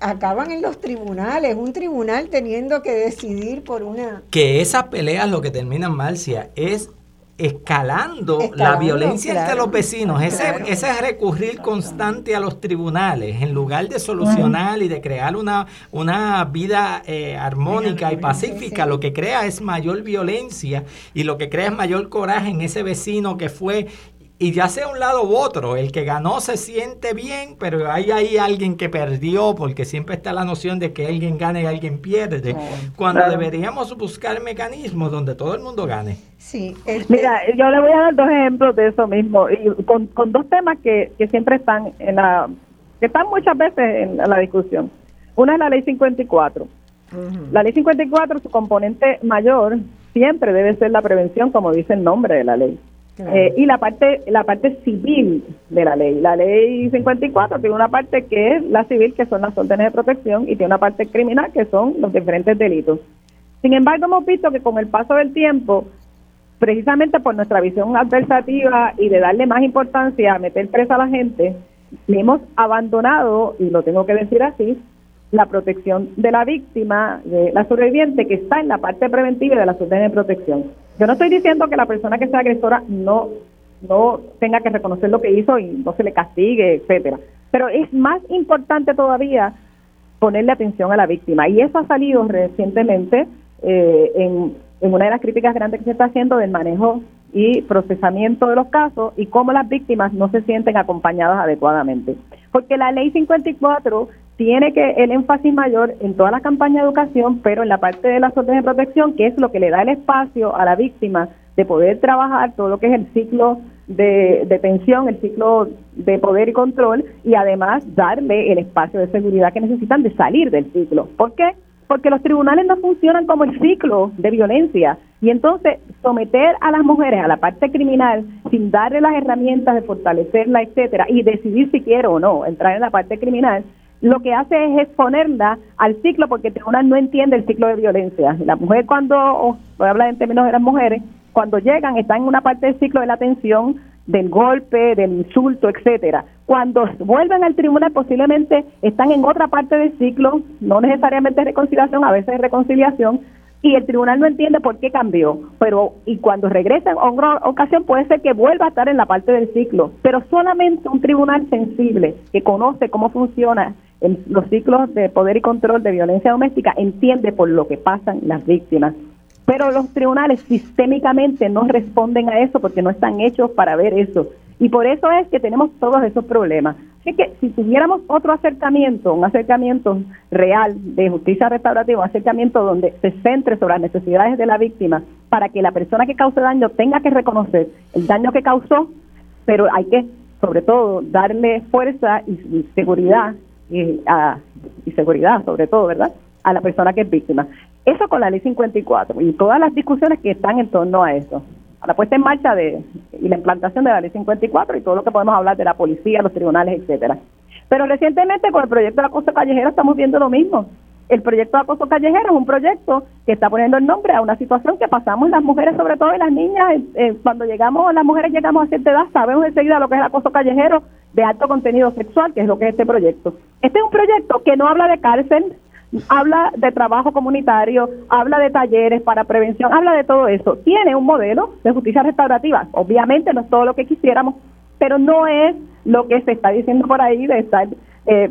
acaban en los tribunales, un tribunal teniendo que decidir por una... Que esas peleas lo que terminan, Marcia, es... Escalando, escalando la violencia claro, entre los vecinos, claro, ese, ese recurrir constante a los tribunales en lugar de solucionar y de crear una, una vida eh, armónica y pacífica, sí. lo que crea es mayor violencia y lo que crea es mayor coraje en ese vecino que fue. Y ya sea un lado u otro, el que ganó se siente bien, pero hay ahí alguien que perdió, porque siempre está la noción de que alguien gana y alguien pierde, claro, cuando claro. deberíamos buscar mecanismos donde todo el mundo gane. Sí, este... Mira, yo le voy a dar dos ejemplos de eso mismo, y con, con dos temas que, que siempre están en la, que están muchas veces en la discusión. Una es la Ley cincuenta y cuatro. Uh-huh. La Ley cincuenta y cuatro, su componente mayor, siempre debe ser la prevención, como dice el nombre de la ley. Eh, y la parte la parte civil de la ley. La Ley cincuenta y cuatro tiene una parte que es la civil, que son las órdenes de protección, y tiene una parte criminal, que son los diferentes delitos. Sin embargo, hemos visto que con el paso del tiempo, precisamente por nuestra visión adversativa y de darle más importancia a meter presa a la gente, hemos abandonado, y lo tengo que decir así, la protección de la víctima, de la sobreviviente, que está en la parte preventiva de las órdenes de protección. Yo no estoy diciendo que la persona que sea agresora no, no tenga que reconocer lo que hizo y no se le castigue, etcétera. Pero es más importante todavía ponerle atención a la víctima. Y eso ha salido recientemente eh, en, en una de las críticas grandes que se está haciendo del manejo y procesamiento de los casos y cómo las víctimas no se sienten acompañadas adecuadamente. Porque la Ley cincuenta y cuatro tiene que el énfasis mayor en toda la campaña de educación, pero en la parte de las órdenes de protección, que es lo que le da el espacio a la víctima de poder trabajar todo lo que es el ciclo de, de tensión, el ciclo de poder y control, y además darle el espacio de seguridad que necesitan de salir del ciclo. ¿Por qué? Porque los tribunales no funcionan como el ciclo de violencia, y entonces someter a las mujeres a la parte criminal sin darle las herramientas de fortalecerla, etcétera, y decidir si quiero o no entrar en la parte criminal, lo que hace es exponerla al ciclo, porque el tribunal no entiende el ciclo de violencia. La mujer cuando, oh, voy a hablar en términos de las mujeres, cuando llegan están en una parte del ciclo de la tensión, del golpe, del insulto, etcétera. Cuando vuelven al tribunal posiblemente están en otra parte del ciclo, no necesariamente reconciliación, a veces reconciliación, y el tribunal no entiende por qué cambió, pero y cuando regresa en otra ocasión puede ser que vuelva a estar en la parte del ciclo, pero solamente un tribunal sensible que conoce cómo funciona el, los ciclos de poder y control de violencia doméstica entiende por lo que pasan las víctimas. Pero los tribunales sistémicamente no responden a eso porque no están hechos para ver eso. Y por eso es que tenemos todos esos problemas. Así que si tuviéramos otro acercamiento, un acercamiento real de justicia restaurativa, un acercamiento donde se centre sobre las necesidades de la víctima para que la persona que cause daño tenga que reconocer el daño que causó, pero hay que, sobre todo, darle fuerza y, y seguridad, y, a, y seguridad sobre todo, ¿verdad?, a la persona que es víctima. Eso con la Ley cincuenta y cuatro y todas las discusiones que están en torno a eso. A la puesta en marcha de y la implantación de la Ley cincuenta y cuatro y todo lo que podemos hablar de la policía, los tribunales, etcétera. Pero recientemente con el proyecto de acoso callejero estamos viendo lo mismo. El proyecto de acoso callejero es un proyecto que está poniendo el nombre a una situación que pasamos las mujeres, sobre todo, y las niñas. Eh, cuando llegamos, las mujeres llegamos a cierta edad, sabemos enseguida lo que es el acoso callejero de alto contenido sexual, que es lo que es este proyecto. Este es un proyecto que no habla de cárcel, habla de trabajo comunitario, habla de talleres para prevención, habla de todo eso. Tiene un modelo de justicia restaurativa. Obviamente no es todo lo que quisiéramos, pero no es lo que se está diciendo por ahí de estar eh,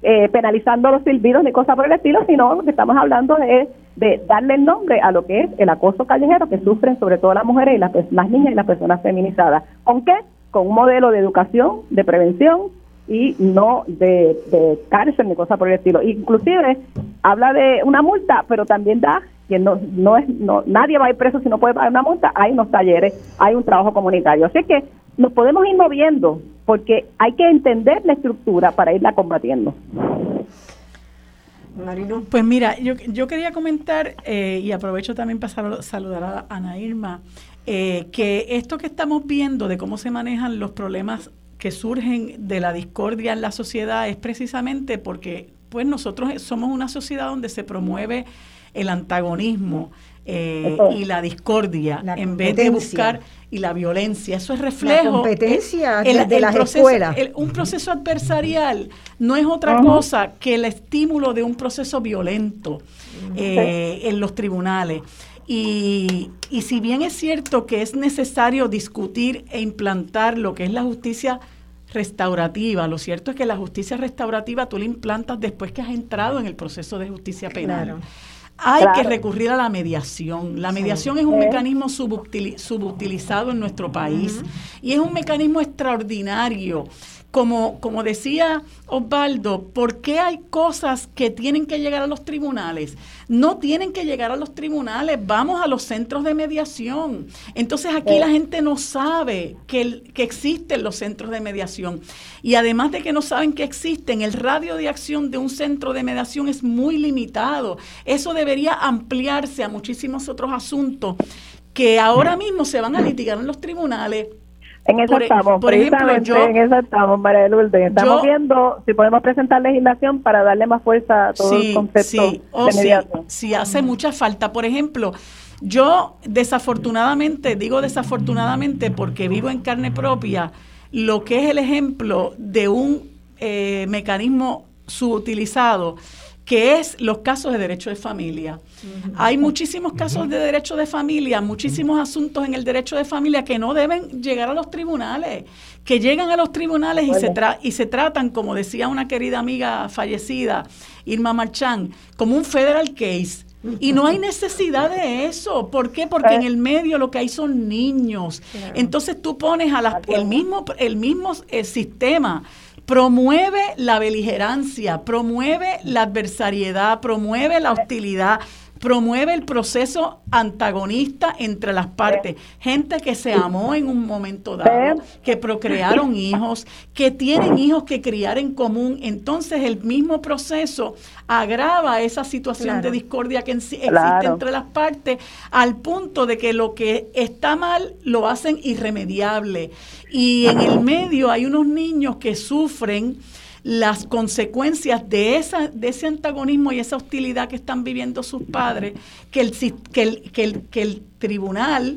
eh, penalizando a los silbidos ni cosas por el estilo, sino que estamos hablando de de darle el nombre a lo que es el acoso callejero que sufren sobre todo las mujeres y las, las niñas y las personas feminizadas. ¿Con qué? Con un modelo de educación, de prevención y no de, de cárcel ni cosa por el estilo. Inclusive habla de una multa, pero también da que no, no es, no, nadie va a ir preso si no puede pagar una multa. Hay unos talleres, hay un trabajo comunitario. Así que nos podemos ir moviendo porque hay que entender la estructura para irla combatiendo. Pues mira, yo, yo quería comentar eh, y aprovecho también para saludar a Ana Irma, eh, que esto que estamos viendo de cómo se manejan los problemas que surgen de la discordia en la sociedad es precisamente porque pues nosotros somos una sociedad donde se promueve el antagonismo eh, y la discordia la en vez de buscar y la violencia. Eso es reflejo la competencia el, el, de el las proceso, escuelas. El, un proceso adversarial no es otra uh-huh. cosa que el estímulo de un proceso violento uh-huh. eh, en los tribunales. Y, y si bien es cierto que es necesario discutir e implantar lo que es la justicia restaurativa, lo cierto es que la justicia restaurativa tú la implantas después que has entrado en el proceso de justicia penal. Claro. Hay claro. que recurrir a la mediación. La mediación sí. es un ¿Eh? mecanismo subutil, subutilizado en nuestro país uh-huh. y es un mecanismo extraordinario. Como, como decía Osvaldo, ¿por qué hay cosas que tienen que llegar a los tribunales? No tienen que llegar a los tribunales, vamos a los centros de mediación. Entonces aquí sí. la gente no sabe que, el, que existen los centros de mediación. Y además de que no saben que existen, el radio de acción de un centro de mediación es muy limitado. Eso debería ampliarse a muchísimos otros asuntos que ahora mismo se van a litigar en los tribunales. En eso por, estamos, por ejemplo, yo, en eso estamos, María de Lourdes. Estamos yo, viendo si podemos presentar legislación para darle más fuerza a todo sí, el concepto sí, oh, de mediación. Sí, sí, hace mucha falta. Por ejemplo, yo desafortunadamente, digo desafortunadamente porque vivo en carne propia, lo que es el ejemplo de un eh, mecanismo subutilizado, que es los casos de derecho de familia. Hay muchísimos casos de derecho de familia, muchísimos asuntos en el derecho de familia que no deben llegar a los tribunales, que llegan a los tribunales y se tra- y se tratan, como decía una querida amiga fallecida, Irma Marchán, como un federal case. Y no hay necesidad de eso. ¿Por qué? Porque en el medio lo que hay son niños. Entonces tú pones a las, el mismo, el mismo eh, sistema promueve la beligerancia, promueve la adversariedad, promueve la hostilidad, promueve el proceso antagonista entre las partes. Gente que se amó en un momento dado, que procrearon hijos, que tienen hijos que criar en común. Entonces el mismo proceso agrava esa situación claro. de discordia que existe claro. entre las partes al punto de que lo que está mal lo hacen irremediable. Y en el medio hay unos niños que sufren las consecuencias de esa de ese antagonismo y esa hostilidad que están viviendo sus padres, que el que el, que el, que el tribunal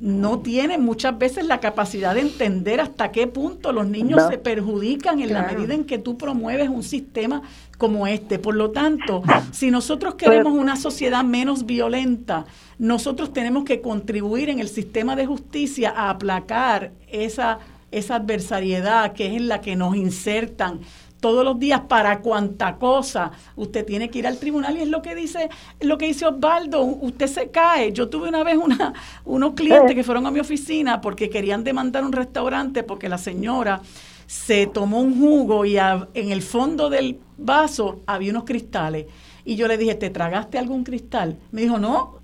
no tiene muchas veces la capacidad de entender hasta qué punto los niños no. se perjudican en claro. la medida en que tú promueves un sistema como este. Por lo tanto, si nosotros queremos una sociedad menos violenta, nosotros tenemos que contribuir en el sistema de justicia a aplacar esa esa adversariedad que es en la que nos insertan todos los días para cuanta cosa usted tiene que ir al tribunal. Y es lo que dice lo que dice Osvaldo, usted se cae. Yo tuve una vez una unos clientes que fueron a mi oficina porque querían demandar un restaurante porque la señora se tomó un jugo y a, en el fondo del vaso había unos cristales. Y yo le dije, ¿te tragaste algún cristal? Me dijo, no.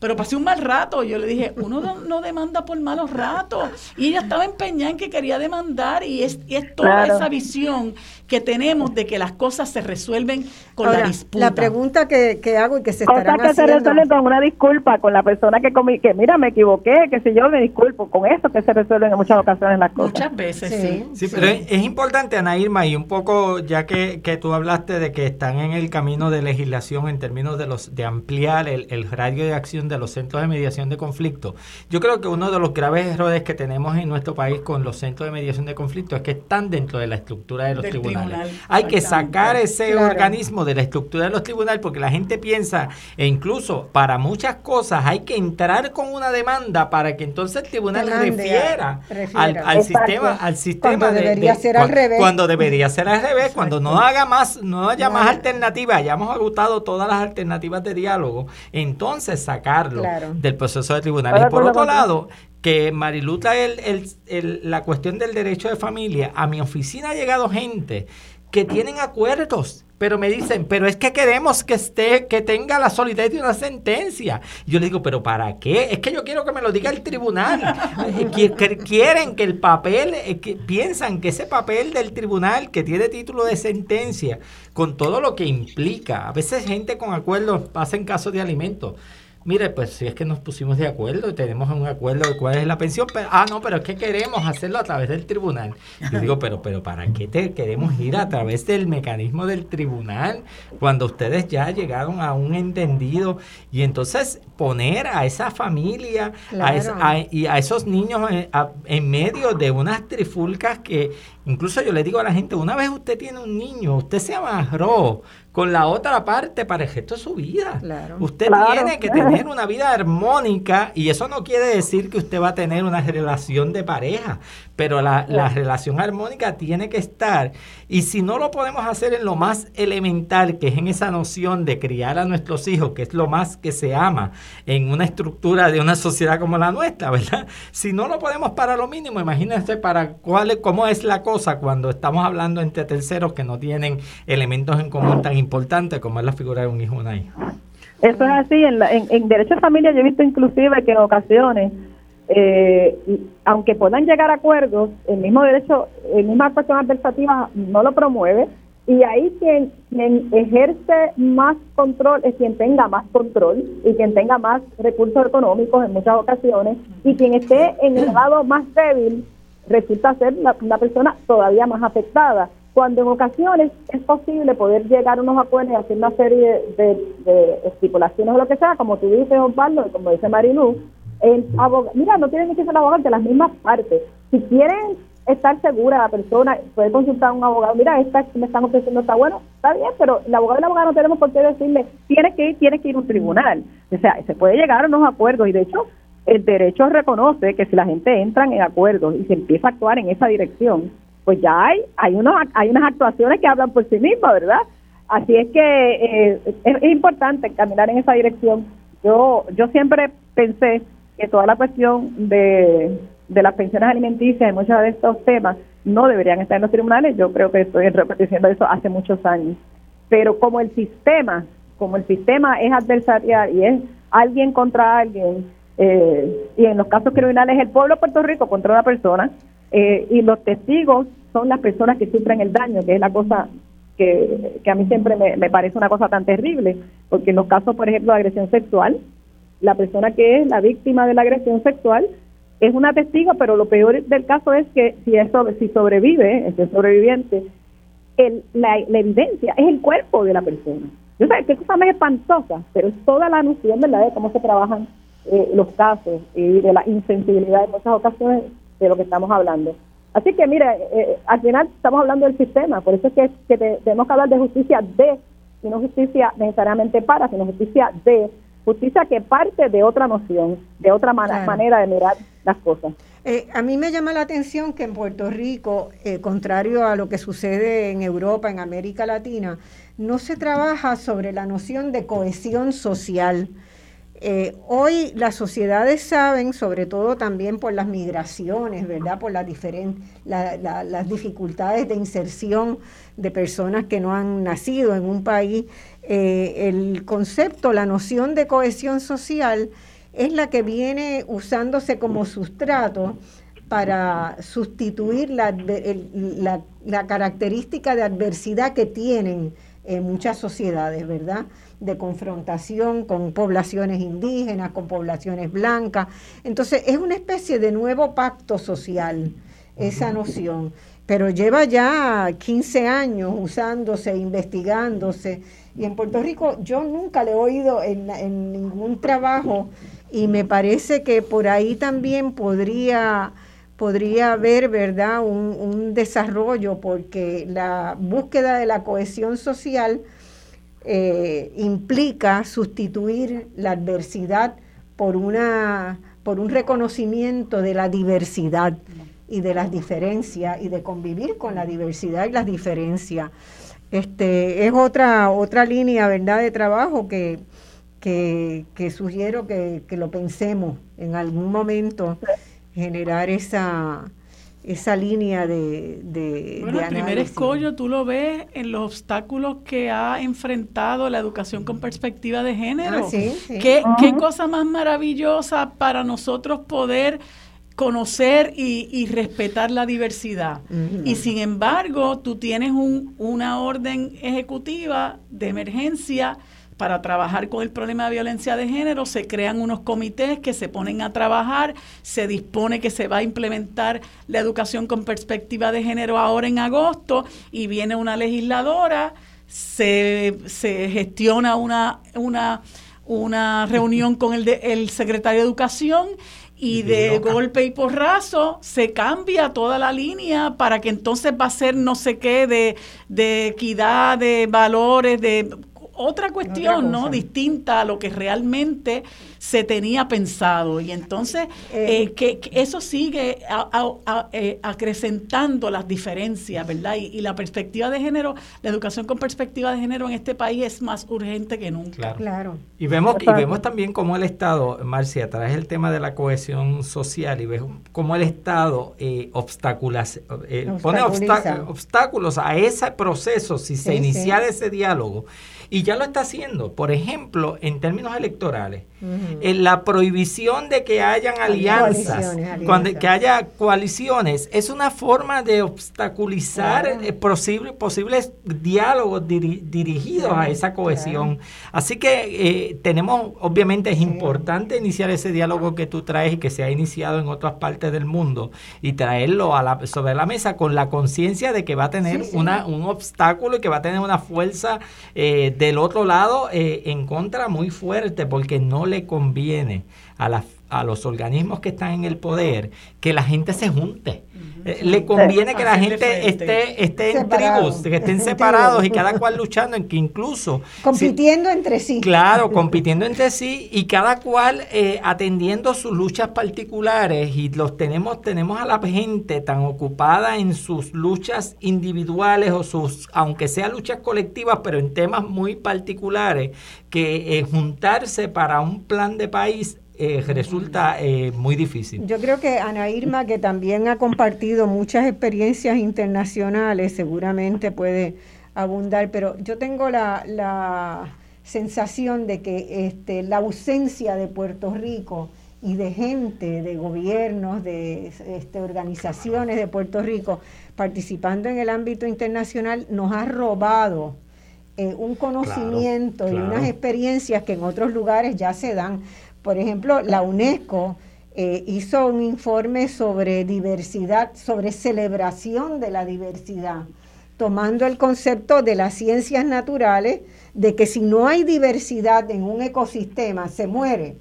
Pero pasé un mal rato. Yo le dije, uno no, no demanda por malos ratos. Y ella estaba empeñada en que quería demandar. Y es, y es toda claro. esa visión que tenemos de que las cosas se resuelven con ahora, la disputa. La pregunta que, que hago y que se cosas estarán que haciendo. Se resuelven con una disculpa, con la persona que, comí, que mira, me equivoqué, que si yo me disculpo. Con eso que se resuelven en muchas ocasiones las cosas. Muchas veces, sí. Sí, sí, sí. Pero es, es importante, Ana Irma, y un poco, ya que, que tú hablaste de que están en el camino de legislación en términos de los de ampliar el, el radio de acción creación de los centros de mediación de conflicto. Yo creo que uno de los graves errores que tenemos en nuestro país con los centros de mediación de conflicto es que están dentro de la estructura de los del tribunales. Tribunal, Hay que sacar ese claro. organismo de la estructura de los tribunales, porque la gente piensa, e incluso para muchas cosas hay que entrar con una demanda para que entonces el tribunal Fernández, refiera, refiera al, al sistema, al sistema cuando de, debería de, ser cuando, al revés. Cuando debería ser al revés, cuando no haga más, no haya más alternativas, hayamos agotado todas las alternativas de diálogo, entonces sacarlo claro. del proceso de tribunal. Ahora, y por, por otro lado, que Marilu trae el, el, el, la cuestión del derecho de familia. A mi oficina ha llegado gente que tienen acuerdos, pero me dicen, pero es que queremos que esté, que tenga la solidez de una sentencia. Yo les digo, ¿pero para qué? Es que yo quiero que me lo diga el tribunal. Quieren que el papel, que piensan que ese papel del tribunal que tiene título de sentencia, con todo lo que implica, a veces gente con acuerdos pasa en casos de alimentos. Mire, pues si es que nos pusimos de acuerdo y tenemos un acuerdo de cuál es la pensión, pero, ah, no, pero es que queremos hacerlo a través del tribunal. Yo digo, pero pero ¿para qué te queremos ir a través del mecanismo del tribunal cuando ustedes ya llegaron a un entendido? Y entonces poner a esa familia claro. a esa, a, y a esos niños en, a, en medio de unas trifulcas que incluso yo le digo a la gente, una vez usted tiene un niño, usted se amarró con la otra parte para el resto de su vida. Claro. Usted claro. tiene que tener una vida armónica, y eso no quiere decir que usted va a tener una relación de pareja, pero la, claro. la relación armónica tiene que estar. Y si no lo podemos hacer en lo más elemental, que es en esa noción de criar a nuestros hijos, que es lo más que se ama en una estructura de una sociedad como la nuestra, ¿verdad? Si no lo podemos para lo mínimo, imagínense para cuál, cómo es la cosa cuando estamos hablando entre terceros que no tienen elementos en común tan importantes como es la figura de un hijo o una hija. Eso es así. En, la, en, en derecho de familia yo he visto inclusive que en ocasiones, eh, aunque puedan llegar a acuerdos, el mismo derecho, la misma cuestión adversativa no lo promueve, y ahí quien, quien ejerce más control es quien tenga más control y quien tenga más recursos económicos en muchas ocasiones, y quien esté en el lado más débil resulta ser la, la persona todavía más afectada, cuando en ocasiones es posible poder llegar a unos acuerdos y hacer una serie de, de, de estipulaciones o lo que sea, como tú dices, Osvaldo, y como dice Marilu, el abogado, mira, no tienen que ser abogados de las mismas partes. Si quieren estar segura la persona, puede consultar a un abogado, mira, esta me están ofreciendo está bueno, está bien, pero el abogado y el abogado no tenemos por qué decirle, tienes que ir, tienes que ir a un tribunal. O sea, se puede llegar a unos acuerdos, y de hecho, el derecho reconoce que si la gente entra en acuerdos y se empieza a actuar en esa dirección, pues ya hay hay, unos, hay unas actuaciones que hablan por sí mismas, ¿verdad? Así es que eh, es, es importante caminar en esa dirección. Yo yo siempre pensé que toda la cuestión de, de las pensiones alimenticias y muchos de estos temas no deberían estar en los tribunales. Yo creo que estoy repitiendo eso hace muchos años. Pero como el sistema, como el sistema es adversarial y es alguien contra alguien, Eh, y en los casos criminales el pueblo de Puerto Rico contra una persona, eh, y los testigos son las personas que sufren el daño, que es la cosa que, que a mí siempre me, me parece una cosa tan terrible, porque en los casos, por ejemplo, de agresión sexual, la persona que es la víctima de la agresión sexual es una testigo, pero lo peor del caso es que si eso si sobrevive, es el sobreviviente, el, la, la evidencia es el cuerpo de la persona. Yo sé que es cosa más espantosa, pero es toda la noción, ¿verdad?, de cómo se trabajan Eh, los casos y de la insensibilidad en muchas ocasiones de lo que estamos hablando. Así que mira, eh, al final estamos hablando del sistema, por eso es que, que te, tenemos que hablar de justicia de, y no justicia necesariamente para, sino justicia de, justicia que parte de otra noción, de otra man- claro. manera de mirar las cosas. Eh, a mí me llama la atención que en Puerto Rico, eh, contrario a lo que sucede en Europa, en América Latina, no se trabaja sobre la noción de cohesión social. Eh, hoy las sociedades saben, sobre todo también por las migraciones, ¿verdad?, por las, diferentes, la, la, las dificultades de inserción de personas que no han nacido en un país, eh, el concepto, la noción de cohesión social es la que viene usándose como sustrato para sustituir la, el, la, la característica de adversidad que tienen en muchas sociedades, ¿verdad?, de confrontación con poblaciones indígenas, con poblaciones blancas. Entonces, es una especie de nuevo pacto social, esa noción. Pero lleva ya quince años usándose, investigándose, Y en Puerto Rico yo nunca le he oído en, en ningún trabajo, y me parece que por ahí también podría, podría haber, ¿verdad?, un, un desarrollo, porque la búsqueda de la cohesión social eh, implica sustituir la adversidad por una por un reconocimiento de la diversidad y de las diferencias, y de convivir con la diversidad y las diferencias. Este, es otra otra línea, ¿verdad?, de trabajo que, que, que sugiero que, que lo pensemos en algún momento, generar esa, esa línea de, de, bueno, de análisis. El primer escollo tú lo ves en los obstáculos que ha enfrentado la educación con perspectiva de género. Ah, sí, sí. ¿Qué, uh-huh. qué cosa más maravillosa para nosotros poder conocer y, y respetar la diversidad. Uh-huh. Y sin embargo, tú tienes un, una orden ejecutiva de emergencia para trabajar con el problema de violencia de género. Se crean unos comités que se ponen a trabajar, se dispone que se va a implementar la educación con perspectiva de género ahora en agosto, y viene una legisladora, se, se gestiona una, una, una reunión con el, de, el secretario de Educación, y de golpe y porrazo se cambia toda la línea para que entonces va a ser no sé qué de, de equidad, de valores, de otra cuestión, otra, ¿no?, distinta a lo que realmente se tenía pensado. Y entonces eh, eh, que, que eso sigue a, a, a, eh, acrecentando las diferencias, ¿verdad? Y, y la perspectiva de género, la educación con perspectiva de género en este país es más urgente que nunca. Claro. Claro. Y vemos y vemos también cómo el Estado, Marcia, trae el tema de la cohesión social, y ves cómo el Estado eh, obstaculas, eh, pone obstá- obstáculos a ese proceso si se sí, iniciara sí. ese diálogo. Y ya lo está haciendo, por ejemplo, en términos electorales, uh-huh. en la prohibición de que hayan alianzas, coaliciones, alianzas. Cuando, que haya coaliciones, es una forma de obstaculizar uh-huh. posible, posibles diálogos diri, dirigidos uh-huh. a esa cohesión. Uh-huh. Así que eh, tenemos, obviamente es uh-huh. importante iniciar ese diálogo que tú traes y que se ha iniciado en otras partes del mundo, y traerlo a la, sobre la mesa con la conciencia de que va a tener sí, sí. Una, un obstáculo, y que va a tener una fuerza eh, del otro lado eh, en contra muy fuerte, porque no le conviene a, la, a los organismos que están en el poder que la gente se junte. Uh-huh. Eh, le conviene que la gente esté, esté en tribus, que estén separados y cada cual luchando, en que incluso compitiendo si, entre sí. Claro, compitiendo entre sí, y cada cual eh, atendiendo sus luchas particulares, y los tenemos tenemos a la gente tan ocupada en sus luchas individuales o sus, aunque sean luchas colectivas, pero en temas muy particulares, que eh, juntarse para un plan de país Eh, resulta eh, muy difícil. Yo creo que Ana Irma, que también ha compartido muchas experiencias internacionales, seguramente puede abundar, pero yo tengo la, la sensación de que este, la ausencia de Puerto Rico y de gente, de gobiernos, de este, organizaciones de Puerto Rico participando en el ámbito internacional, nos ha robado eh, un conocimiento claro, claro. y unas experiencias que en otros lugares ya se dan. Por ejemplo, la UNESCO eh, hizo un informe sobre diversidad, sobre celebración de la diversidad, tomando el concepto de las ciencias naturales, de que si no hay diversidad en un ecosistema, se muere,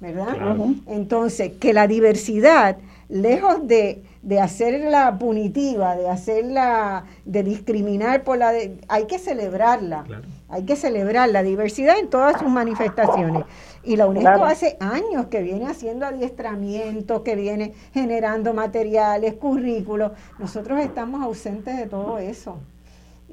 ¿verdad? Claro. Entonces, que la diversidad, lejos de, de hacerla punitiva, de hacerla, de discriminar por la, de, hay que celebrarla, claro. hay que celebrar la diversidad en todas sus manifestaciones. Y la UNESCO claro. hace años que viene haciendo adiestramientos, que viene generando materiales, currículos. Nosotros estamos ausentes de todo eso.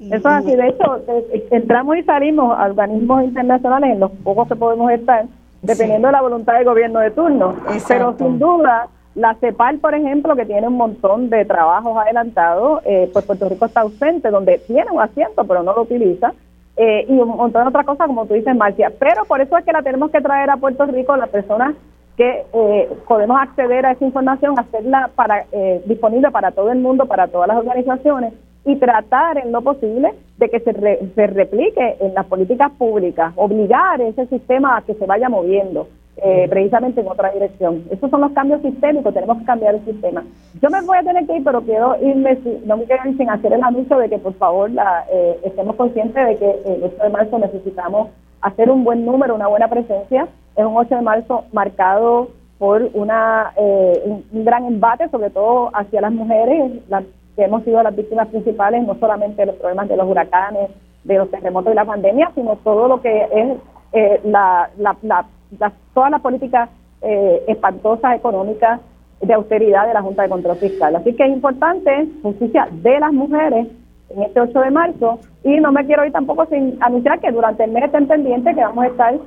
Y, eso es así. De hecho, entramos y salimos a organismos internacionales en los pocos que podemos estar, dependiendo sí. de la voluntad del gobierno de turno. Exacto. Pero sin duda, la CEPAL, por ejemplo, que tiene un montón de trabajos adelantados, eh, pues Puerto Rico está ausente, donde tiene un asiento, pero no lo utiliza. Eh, y un montón de otras cosas, como tú dices, Marcia. Pero por eso es que la tenemos que traer a Puerto Rico, las personas que eh, podemos acceder a esa información, hacerla para eh, disponible para todo el mundo, para todas las organizaciones, y tratar en lo posible de que se, re, se replique en las políticas públicas, obligar ese sistema a que se vaya moviendo. eh, precisamente en otra dirección. Esos son los cambios sistémicos, tenemos que cambiar el sistema. Yo me voy a tener que ir, pero quiero irme, no me queden sin hacer el anuncio de que por favor la, eh, estemos conscientes de que el ocho de marzo necesitamos hacer un buen número, una buena presencia. Es un ocho de marzo marcado por una eh, un, un gran embate, sobre todo hacia las mujeres, la, que hemos sido las víctimas principales, no solamente los problemas de los huracanes, de los terremotos y la pandemia, sino todo lo que es eh, la, la, la, la, toda la política eh, espantosa económica de austeridad de la Junta de Control Fiscal. Así que es importante justicia de las mujeres en este ocho de marzo, y no me quiero ir tampoco sin anunciar que durante el mes estén pendientes que vamos a estar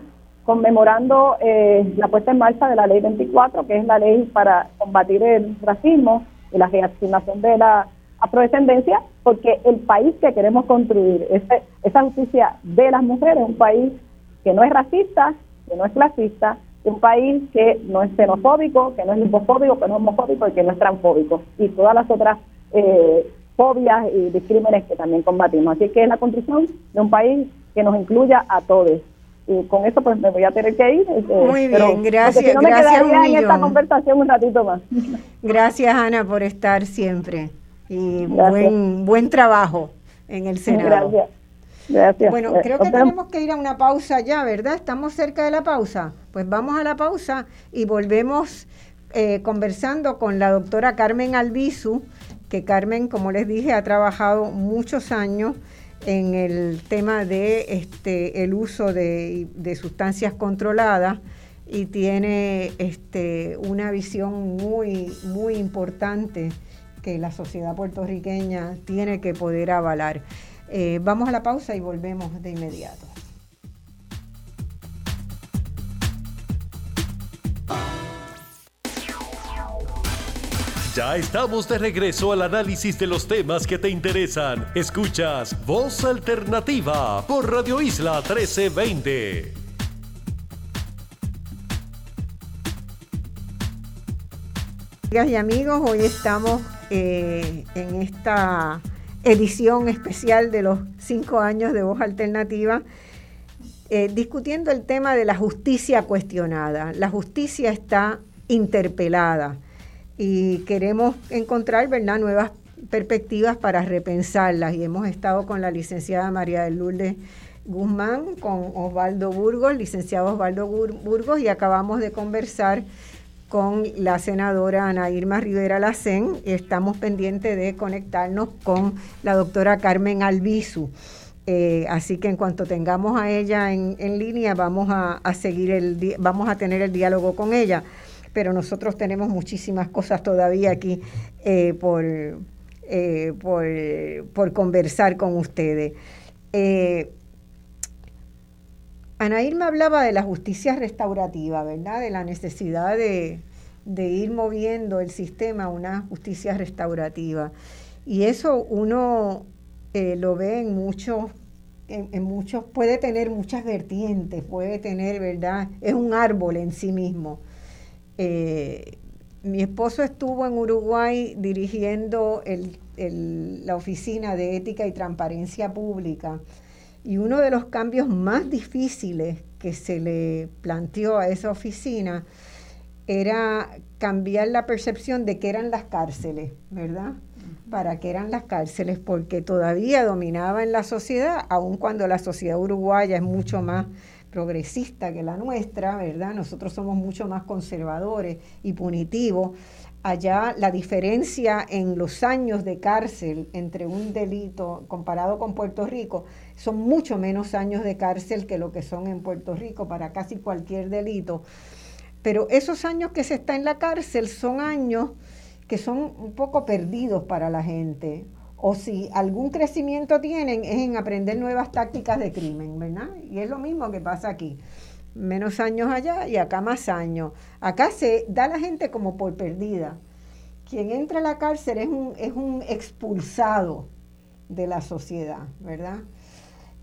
conmemorando eh, la puesta en marcha de la Ley veinticuatro, que es la ley para combatir el racismo y la reasignación de la afrodescendencia, porque el país que queremos construir, ese, esa justicia de las mujeres, un país que no es racista, que no es clasista, un país que no es xenofóbico, que no es limpofóbico, que no es homofóbico y que no es transfóbico, y todas las otras eh, fobias y discrímenes que también combatimos. Así que es la construcción de un país que nos incluya a todos. Y con eso pues me voy a tener que ir. Eh, Muy bien, pero, gracias. Si no, me gracias un en millón. Esta conversación un ratito más. Gracias, Ana, por estar siempre. Y gracias. buen buen trabajo en el Senado. Gracias. Gracias. Bueno, creo que tenemos que ir a una pausa ya, ¿verdad? Estamos cerca de la pausa. Pues vamos a la pausa y volvemos eh, conversando con la doctora Carmen Albizu, que Carmen, como les dije, ha trabajado muchos años en el tema de este el uso de, de sustancias controladas, y tiene este una visión muy muy importante que la sociedad puertorriqueña tiene que poder avalar. Eh, vamos a la pausa y volvemos de inmediato. Ya estamos de regreso al análisis de los temas que te interesan. Escuchas Voz Alternativa por Radio Isla trece veinte. Amigas y amigos, hoy estamos eh, en esta edición especial de los cinco años de Voz Alternativa eh, discutiendo el tema de la justicia cuestionada. La justicia está interpelada. Y queremos encontrar, ¿verdad?, nuevas perspectivas para repensarlas. Y hemos estado con la licenciada María de Lourdes Guzmán, con Osvaldo Burgos, licenciado Osvaldo Burgos, y acabamos de conversar con la senadora Ana Irma Rivera Lassén. Estamos pendientes de conectarnos con la doctora Carmen Albizu. Eh, así que en cuanto tengamos a ella en, en línea, vamos a, a seguir el vamos a tener el diálogo con ella. Pero nosotros tenemos muchísimas cosas todavía aquí eh, por, eh, por, por conversar con ustedes. Eh, Ana Irma hablaba de la justicia restaurativa, ¿verdad? De la necesidad de, de ir moviendo el sistema a una justicia restaurativa. Y eso uno eh, lo ve en muchos, en, en muchos, puede tener muchas vertientes, puede tener, ¿verdad? Es un árbol en sí mismo. Eh, mi esposo estuvo en Uruguay dirigiendo el, el, la Oficina de Ética y Transparencia Pública, y uno de los cambios más difíciles que se le planteó a esa oficina era cambiar la percepción de qué eran las cárceles, ¿verdad? Para qué eran las cárceles, porque todavía dominaba en la sociedad, aun cuando la sociedad uruguaya es mucho más progresista que la nuestra, ¿verdad? Nosotros somos mucho más conservadores y punitivos. Allá la diferencia en los años de cárcel entre un delito comparado con Puerto Rico son mucho menos años de cárcel que lo que son en Puerto Rico para casi cualquier delito. Pero esos años que se está en la cárcel son años que son un poco perdidos para la gente. O si algún crecimiento tienen es en aprender nuevas tácticas de crimen, ¿verdad? Y es lo mismo que pasa aquí. Menos años allá y acá más años. Acá se da la gente como por perdida. Quien entra a la cárcel es un, es un expulsado de la sociedad, ¿verdad?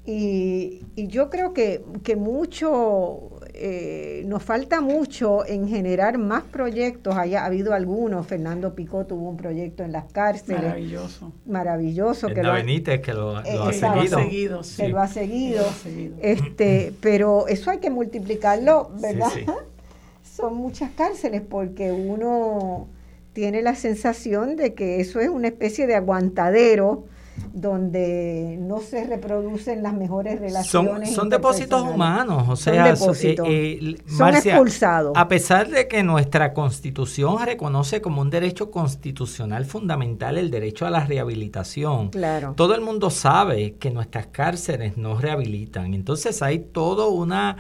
Y, y yo creo que, que mucho, eh, nos falta mucho en generar más proyectos. Haya, ha habido algunos. Fernando Picó tuvo un proyecto en las cárceles. Maravilloso. Maravilloso. Edna Benítez, que lo, lo ha seguido. seguido sí. Que lo ha seguido. Lo ha seguido. Este, pero eso hay que multiplicarlo, ¿verdad? Sí, sí. son muchas cárceles, porque uno tiene la sensación de que eso es una especie de aguantadero donde no se reproducen las mejores relaciones. Son, son depósitos humanos, o sea, son, eh, eh, Marcia, son expulsados. A pesar de que nuestra Constitución reconoce como un derecho constitucional fundamental el derecho a la rehabilitación, claro, todo el mundo sabe que nuestras cárceles no rehabilitan. Entonces hay toda una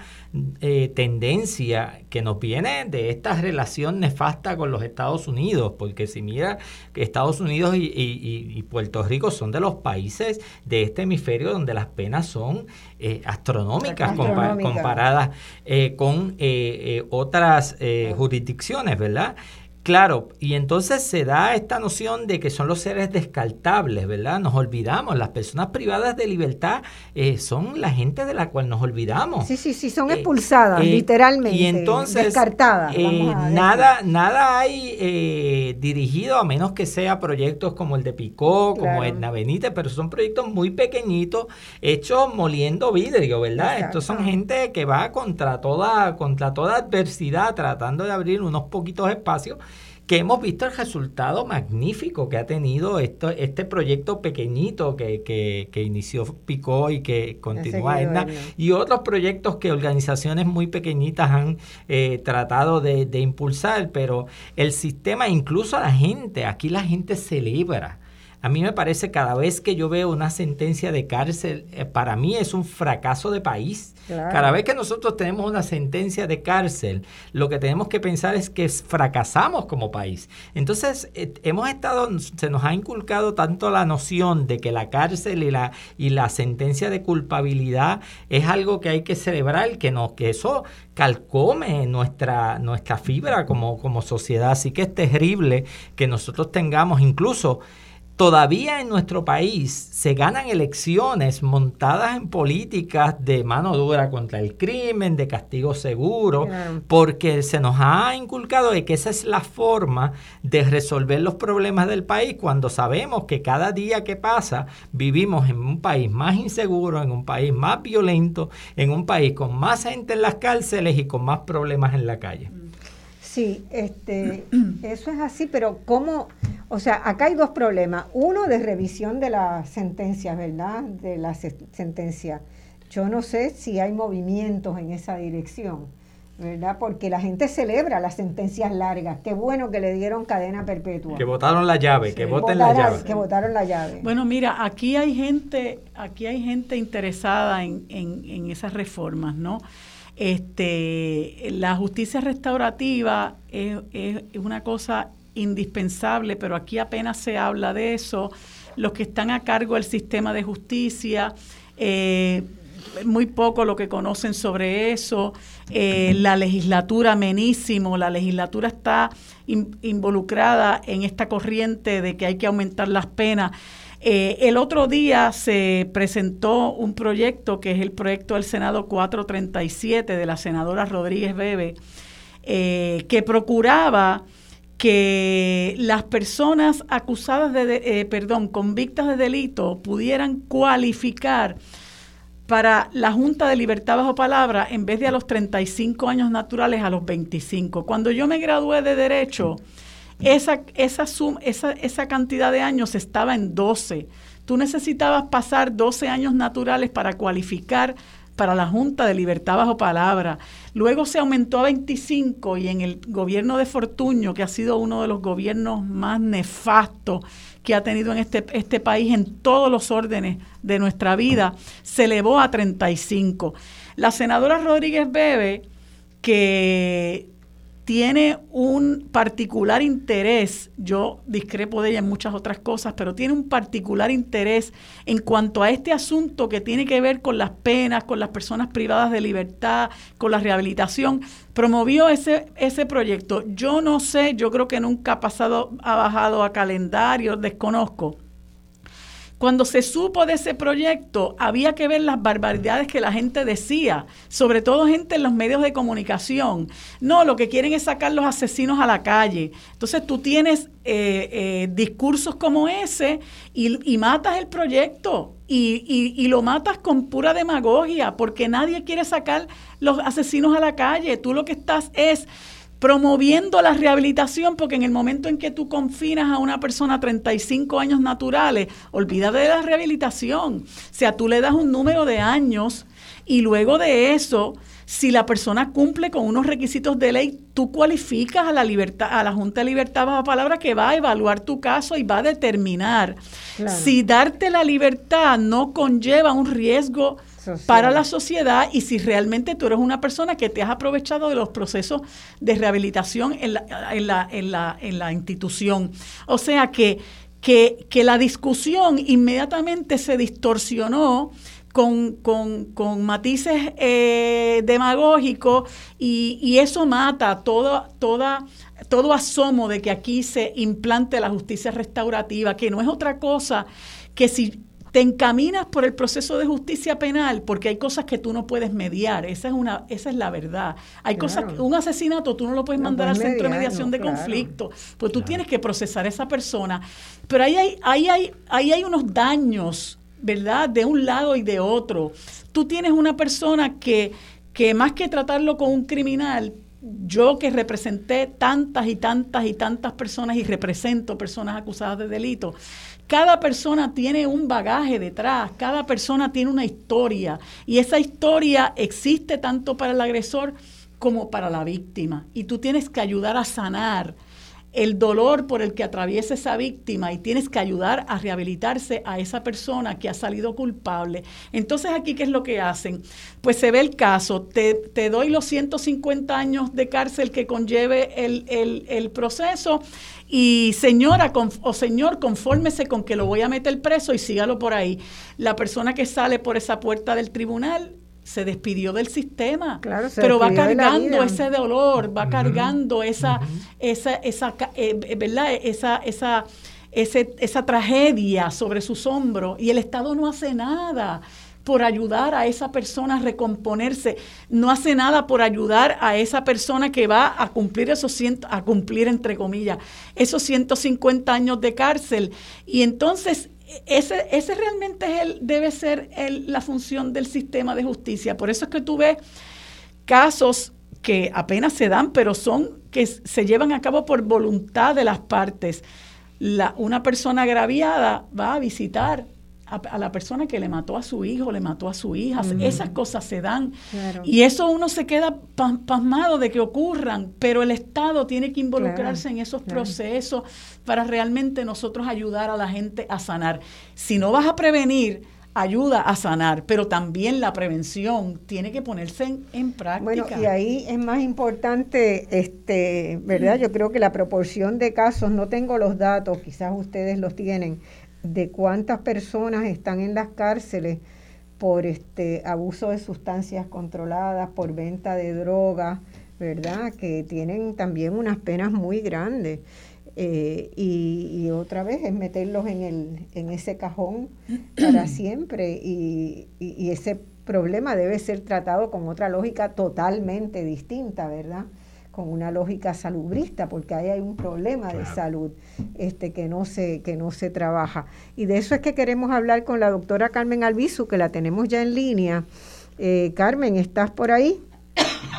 eh, tendencia que nos viene de esta relación nefasta con los Estados Unidos, porque si mira, Estados Unidos y, y, y Puerto Rico son de los países de este hemisferio donde las penas son eh, astronómicas, Astronómica. comparadas eh, con eh, eh, otras eh, jurisdicciones, ¿verdad? Claro, y entonces se da esta noción de que son los seres descartables, ¿verdad? Nos olvidamos, las personas privadas de libertad eh, son la gente de la cual nos olvidamos. Sí, sí, sí, son expulsadas, eh, literalmente, y entonces, descartadas. Eh, nada, nada hay eh, dirigido, a menos que sea proyectos como el de Picó, como claro, Edna Benítez, pero son proyectos muy pequeñitos, hechos moliendo vidrio, ¿verdad? Exacto. Estos son gente que va contra toda, contra toda adversidad, tratando de abrir unos poquitos espacios, que hemos visto el resultado magnífico que ha tenido esto, este proyecto pequeñito que, que, que inició Picó y que continúa Edna, y otros proyectos que organizaciones muy pequeñitas han eh, tratado de, de impulsar, pero el sistema, incluso a la gente, aquí la gente celebra. A mí me parece, cada vez que yo veo una sentencia de cárcel, eh, para mí es un fracaso de país. Claro. Cada vez que nosotros tenemos una sentencia de cárcel, lo que tenemos que pensar es que fracasamos como país. Entonces, eh, hemos estado, se nos ha inculcado tanto la noción de que la cárcel y la, y la sentencia de culpabilidad es algo que hay que celebrar, que, no, que eso calcome nuestra, nuestra fibra como, como sociedad. Así que es terrible que nosotros tengamos incluso... Todavía en nuestro país se ganan elecciones montadas en políticas de mano dura contra el crimen, de castigo seguro, claro, porque se nos ha inculcado de que esa es la forma de resolver los problemas del país, cuando sabemos que cada día que pasa vivimos en un país más inseguro, en un país más violento, en un país con más gente en las cárceles y con más problemas en la calle. Sí, este, eso es así, pero ¿cómo...? O sea, acá hay dos problemas. Uno, de revisión de las sentencias, ¿verdad? De las sentencias. Yo no sé si hay movimientos en esa dirección, ¿verdad? Porque la gente celebra las sentencias largas. Qué bueno que le dieron cadena perpetua. Que votaron la llave, sí, que voten votaron, la llave. Que votaron la llave. Bueno, mira, aquí hay gente, aquí hay gente interesada en, en, en esas reformas, ¿no? Este, la justicia restaurativa es, es una cosa indispensable, pero aquí apenas se habla de eso. Los que están a cargo del sistema de justicia, eh, muy poco lo que conocen sobre eso. Eh, la legislatura, amenísimo, la legislatura está in, involucrada en esta corriente de que hay que aumentar las penas. Eh, el otro día se presentó un proyecto que es el proyecto del Senado cuatrocientos treinta y siete de la senadora Rodríguez Bebe, eh, que procuraba que las personas acusadas de, de eh, perdón, convictas de delito pudieran cualificar para la Junta de Libertad bajo palabra en vez de a los treinta y cinco años naturales, a los veinticinco. Cuando yo me gradué de Derecho, esa esa sum, esa esa cantidad de años estaba en doce. Tú necesitabas pasar doce años naturales para cualificar para la Junta de Libertad bajo palabra. Luego se aumentó a veinticinco, y en el gobierno de Fortuño, que ha sido uno de los gobiernos más nefastos que ha tenido en este, este país en todos los órdenes de nuestra vida, se elevó a treinta y cinco. La senadora Rodríguez Bebe, que tiene un particular interés, yo discrepo de ella en muchas otras cosas, pero tiene un particular interés en cuanto a este asunto que tiene que ver con las penas, con las personas privadas de libertad, con la rehabilitación, promovió ese, ese proyecto. Yo no sé, yo creo que nunca ha pasado, ha bajado a calendario, desconozco. Cuando se supo de ese proyecto, había que ver las barbaridades que la gente decía, sobre todo gente en los medios de comunicación. No, lo que quieren es sacar los asesinos a la calle. Entonces tú tienes eh, eh, discursos como ese y, y matas el proyecto. Y, y, y lo matas con pura demagogia, porque nadie quiere sacar los asesinos a la calle. Tú lo que estás es promoviendo la rehabilitación, porque en el momento en que tú confinas a una persona a treinta y cinco años naturales, olvídate de la rehabilitación. O sea, tú le das un número de años y luego de eso, si la persona cumple con unos requisitos de ley, tú cualificas a la libertad, a la Junta de Libertad bajo palabra, que va a evaluar tu caso y va a determinar, claro, si darte la libertad no conlleva un riesgo social para la sociedad y si realmente tú eres una persona que te has aprovechado de los procesos de rehabilitación en la, en la, en la, en la institución. O sea que, que, que la discusión inmediatamente se distorsionó Con, con, con matices eh, demagógicos y, y eso mata todo, toda, todo asomo de que aquí se implante la justicia restaurativa, que no es otra cosa que si te encaminas por el proceso de justicia penal, porque hay cosas que tú no puedes mediar, esa es una, esa es la verdad. Hay claro. cosas, un asesinato tú no lo puedes no mandar puedes al mediar, centro de mediación no, de claro. conflicto, pues tú claro. tienes que procesar a esa persona. Pero ahí hay, ahí hay, ahí hay unos daños, ¿verdad? De un lado y de otro. Tú tienes una persona que, que más que tratarlo con un criminal, yo que representé tantas y tantas y tantas personas y represento personas acusadas de delito, cada persona tiene un bagaje detrás, cada persona tiene una historia y esa historia existe tanto para el agresor como para la víctima y tú tienes que ayudar a sanar el dolor por el que atraviesa esa víctima y tienes que ayudar a rehabilitarse a esa persona que ha salido culpable. Entonces, aquí, ¿qué es lo que hacen? Pues se ve el caso, te, te doy los ciento cincuenta años de cárcel que conlleve el, el, el proceso y señora con, o señor, confórmese con que lo voy a meter preso y sígalo por ahí. La persona que sale por esa puerta del tribunal se despidió del sistema, claro, pero va cargando ese dolor, va cargando esa, esa, esa, eh, ¿verdad? Esa, esa, ese, esa tragedia sobre sus hombros y el Estado no hace nada por ayudar a esa persona a recomponerse, no hace nada por ayudar a esa persona que va a cumplir esos ciento, a cumplir entre comillas esos ciento cincuenta años de cárcel y entonces Ese, ese realmente es el, debe ser el, la función del sistema de justicia. Por eso es que tú ves casos que apenas se dan, pero son que se llevan a cabo por voluntad de las partes. La, una persona agraviada va a visitar a, a la persona que le mató a su hijo, le mató a su hija. Uh-huh. Esas cosas se dan. Claro. Y eso uno se queda pasmado de que ocurran, pero el Estado tiene que involucrarse claro. en esos claro. procesos para realmente nosotros ayudar a la gente a sanar. Si no vas a prevenir, ayuda a sanar, pero también la prevención tiene que ponerse en, en práctica. Bueno, y ahí es más importante, este, ¿verdad? Yo creo que la proporción de casos, no tengo los datos, quizás ustedes los tienen, de cuántas personas están en las cárceles por este abuso de sustancias controladas, por venta de drogas, ¿verdad? Que tienen también unas penas muy grandes. Eh, y, y otra vez es meterlos en el en ese cajón para siempre y, y, y ese problema debe ser tratado con otra lógica totalmente distinta, ¿verdad? Con una lógica salubrista, porque ahí hay un problema de salud este que no se que no se trabaja. Y de eso es que queremos hablar con la doctora Carmen Albizu, que la tenemos ya en línea. Eh, Carmen, ¿estás por ahí?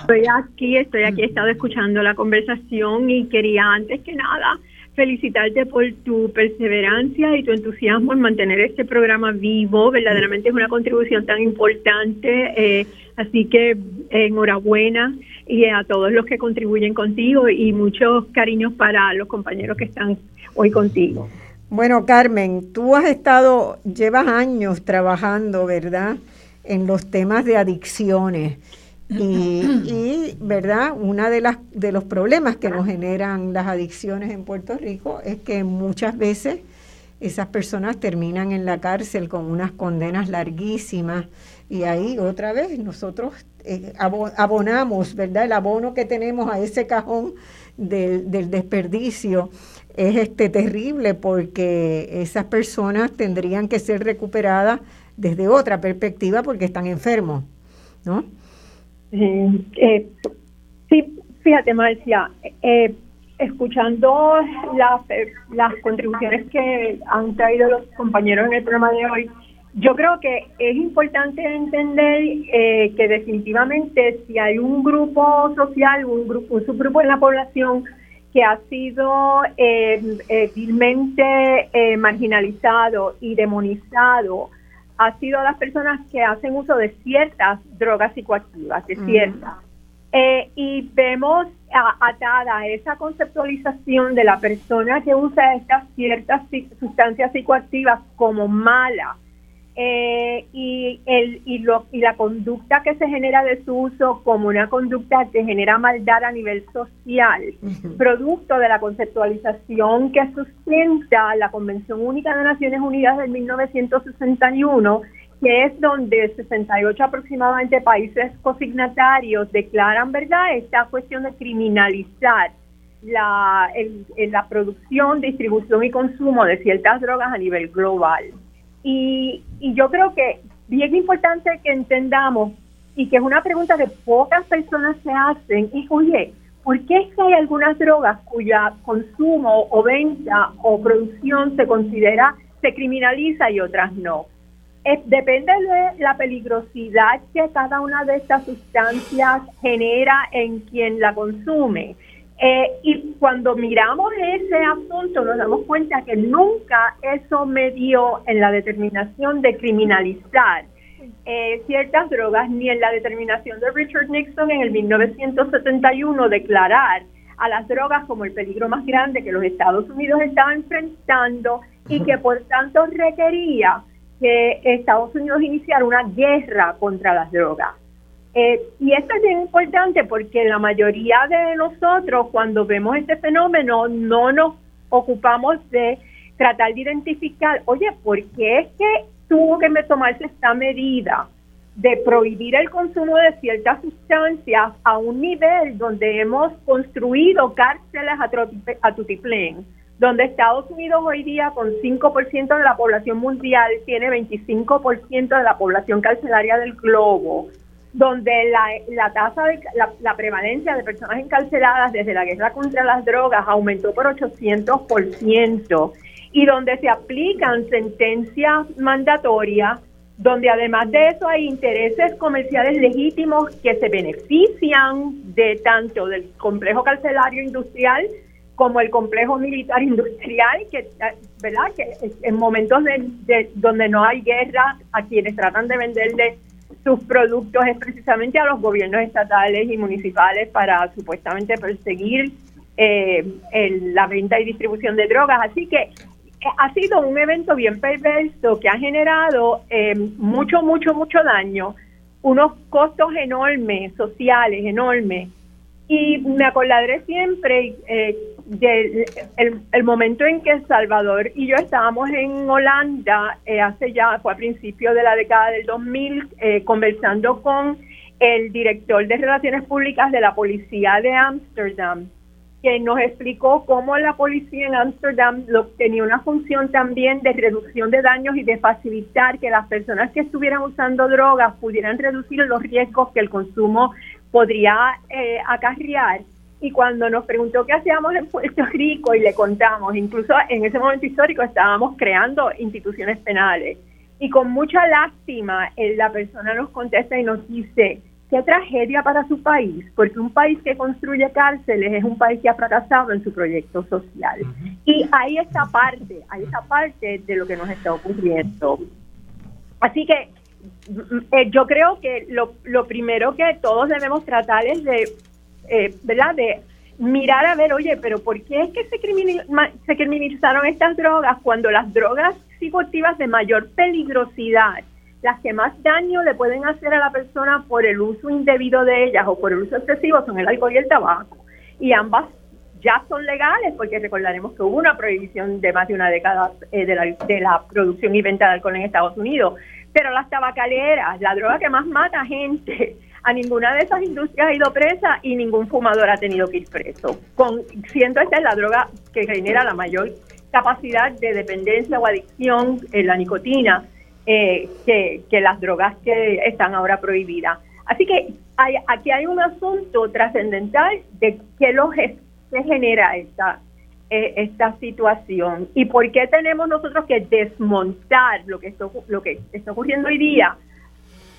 Estoy aquí, estoy aquí, he estado escuchando la conversación y quería antes que nada felicitarte por tu perseverancia y tu entusiasmo en mantener este programa vivo, verdaderamente es una contribución tan importante, eh, así que eh, enhorabuena y a todos los que contribuyen contigo y muchos cariños para los compañeros que están hoy contigo. Bueno, Carmen, tú has estado, llevas años trabajando, ¿verdad?, en los temas de adicciones. Y, y, ¿verdad? Una de las de los problemas que nos generan las adicciones en Puerto Rico es que muchas veces esas personas terminan en la cárcel con unas condenas larguísimas y ahí otra vez nosotros eh, abonamos, ¿verdad? El abono que tenemos a ese cajón del, del desperdicio es este terrible porque esas personas tendrían que ser recuperadas desde otra perspectiva porque están enfermos, ¿no? Eh, eh, sí, fíjate, Marcia, eh, escuchando las, eh, las contribuciones que han traído los compañeros en el programa de hoy, Yo creo que es importante entender eh, que definitivamente si hay un grupo social, un, grupo, un subgrupo en la población que ha sido eh, eh, vilmente eh, marginalizado y demonizado, ha sido las personas que hacen uso de ciertas drogas psicoactivas, de ciertas. Mm. Eh, y vemos a, atada a esa conceptualización de la persona que usa estas ciertas sustancias psicoactivas como mala. Eh, y el y lo y la conducta que se genera de su uso como una conducta que genera maldad a nivel social, uh-huh. producto de la conceptualización que sustenta la Convención Única de Naciones Unidas del mil novecientos sesenta y uno, que es donde sesenta y ocho aproximadamente países cosignatarios declaran, ¿verdad?, esta cuestión de criminalizar la el, el, la producción, distribución y consumo de ciertas drogas a nivel global. Y, y yo creo que bien importante que entendamos, y que es una pregunta que pocas personas se hacen, es, oye, ¿por qué es que hay algunas drogas cuya consumo o venta o producción se considera, se criminaliza y otras no? Es, depende de la peligrosidad que cada una de estas sustancias genera en quien la consume. Eh, y cuando miramos ese asunto nos damos cuenta que nunca eso me dio en la determinación de criminalizar eh, ciertas drogas, ni en la determinación de Richard Nixon en el mil novecientos setenta y uno declarar a las drogas como el peligro más grande que los Estados Unidos estaba enfrentando y que por tanto requería que Estados Unidos iniciara una guerra contra las drogas. Eh, y esto es bien importante porque la mayoría de nosotros, cuando vemos este fenómeno, no nos ocupamos de tratar de identificar, oye, ¿por qué es que tuvo que tomarse esta medida de prohibir el consumo de ciertas sustancias a un nivel donde hemos construido cárceles a tutiplén, donde Estados Unidos hoy día, con cinco por ciento de la población mundial, tiene veinticinco por ciento de la población carcelaria del globo, donde la, la tasa de la, la prevalencia de personas encarceladas desde la guerra contra las drogas aumentó por ochocientos por ciento, y donde se aplican sentencias mandatorias, donde además de eso hay intereses comerciales legítimos que se benefician de tanto del complejo carcelario industrial como el complejo militar industrial, que, ¿verdad?, que en momentos de, de donde no hay guerra, a quienes tratan de venderle sus productos es precisamente a los gobiernos estatales y municipales para supuestamente perseguir eh, el, la venta y distribución de drogas. Así que eh, ha sido un evento bien perverso que ha generado eh, mucho, mucho, mucho daño, unos costos enormes, sociales enormes. Y me acordaré siempre eh, del el, el momento en que Salvador y yo estábamos en Holanda, eh, hace ya, fue a principios de la década del dos mil, eh, conversando con el director de Relaciones Públicas de la Policía de Ámsterdam, que nos explicó cómo la policía en Ámsterdam tenía una función también de reducción de daños y de facilitar que las personas que estuvieran usando drogas pudieran reducir los riesgos que el consumo podría eh, acarrear. Y cuando nos preguntó qué hacíamos en Puerto Rico y le contamos, incluso en ese momento histórico estábamos creando instituciones penales, y con mucha lástima eh, la persona nos contesta y nos dice, qué tragedia para su país, porque un país que construye cárceles es un país que ha fracasado en su proyecto social. Uh-huh. Y ahí está parte, ahí está parte de lo que nos está ocurriendo. Así que Eh, yo creo que lo, lo primero que todos debemos tratar es de, eh, ¿verdad?, de mirar a ver, oye, pero ¿por qué es que se, criminil, se criminalizaron estas drogas cuando las drogas psicoactivas de mayor peligrosidad, las que más daño le pueden hacer a la persona por el uso indebido de ellas o por el uso excesivo, son el alcohol y el tabaco? Y ambas ya son legales, porque recordaremos que hubo una prohibición de más de una década eh, de, la, de la producción y venta de alcohol en Estados Unidos. Pero las tabacaleras, la droga que más mata gente, a ninguna de esas industrias ha ido presa y ningún fumador ha tenido que ir preso. Con, siendo esta es la droga que genera la mayor capacidad de dependencia o adicción, eh, la nicotina, eh, que, que las drogas que están ahora prohibidas. Así que hay, aquí hay un asunto trascendental de qué, los, qué genera esta, eh, esta situación? ¿Y por qué tenemos nosotros que desmontar lo que, esto, lo que está ocurriendo hoy día?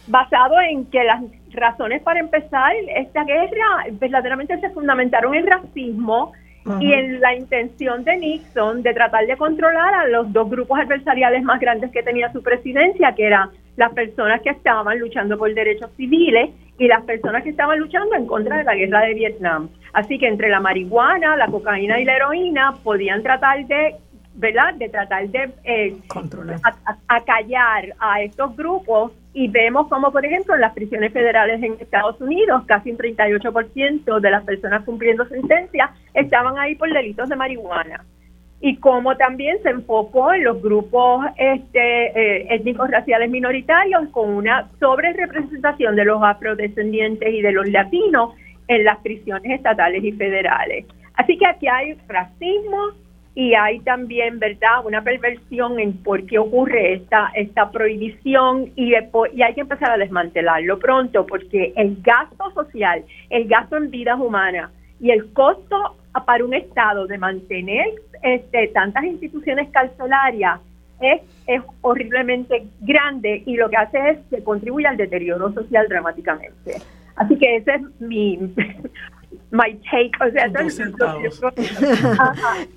Basado en que las razones para empezar esta guerra verdaderamente se fundamentaron en racismo, uh-huh, y en la intención de Nixon de tratar de controlar a los dos grupos adversariales más grandes que tenía su presidencia, que eran las personas que estaban luchando por derechos civiles y las personas que estaban luchando en contra de la guerra de Vietnam. Así que entre la marihuana, la cocaína y la heroína podían tratar de, ¿verdad?, de tratar de eh, controlar, acallar a estos grupos. Y vemos como, por ejemplo, en las prisiones federales en Estados Unidos, casi un treinta y ocho por ciento de las personas cumpliendo sentencia estaban ahí por delitos de marihuana. Y como también se enfocó en los grupos este, eh, étnicos raciales minoritarios, con una sobrerepresentación de los afrodescendientes y de los latinos en las prisiones estatales y federales. Así que aquí hay racismo y hay también, ¿verdad?, una perversión en por qué ocurre esta esta prohibición, y, y hay que empezar a desmantelarlo pronto, porque el gasto social, el gasto en vidas humanas y el costo para un Estado de mantener este, tantas instituciones carcelarias es, es horriblemente grande, y lo que hace es que contribuye al deterioro social dramáticamente. Así que ese es mi... my take, o sea,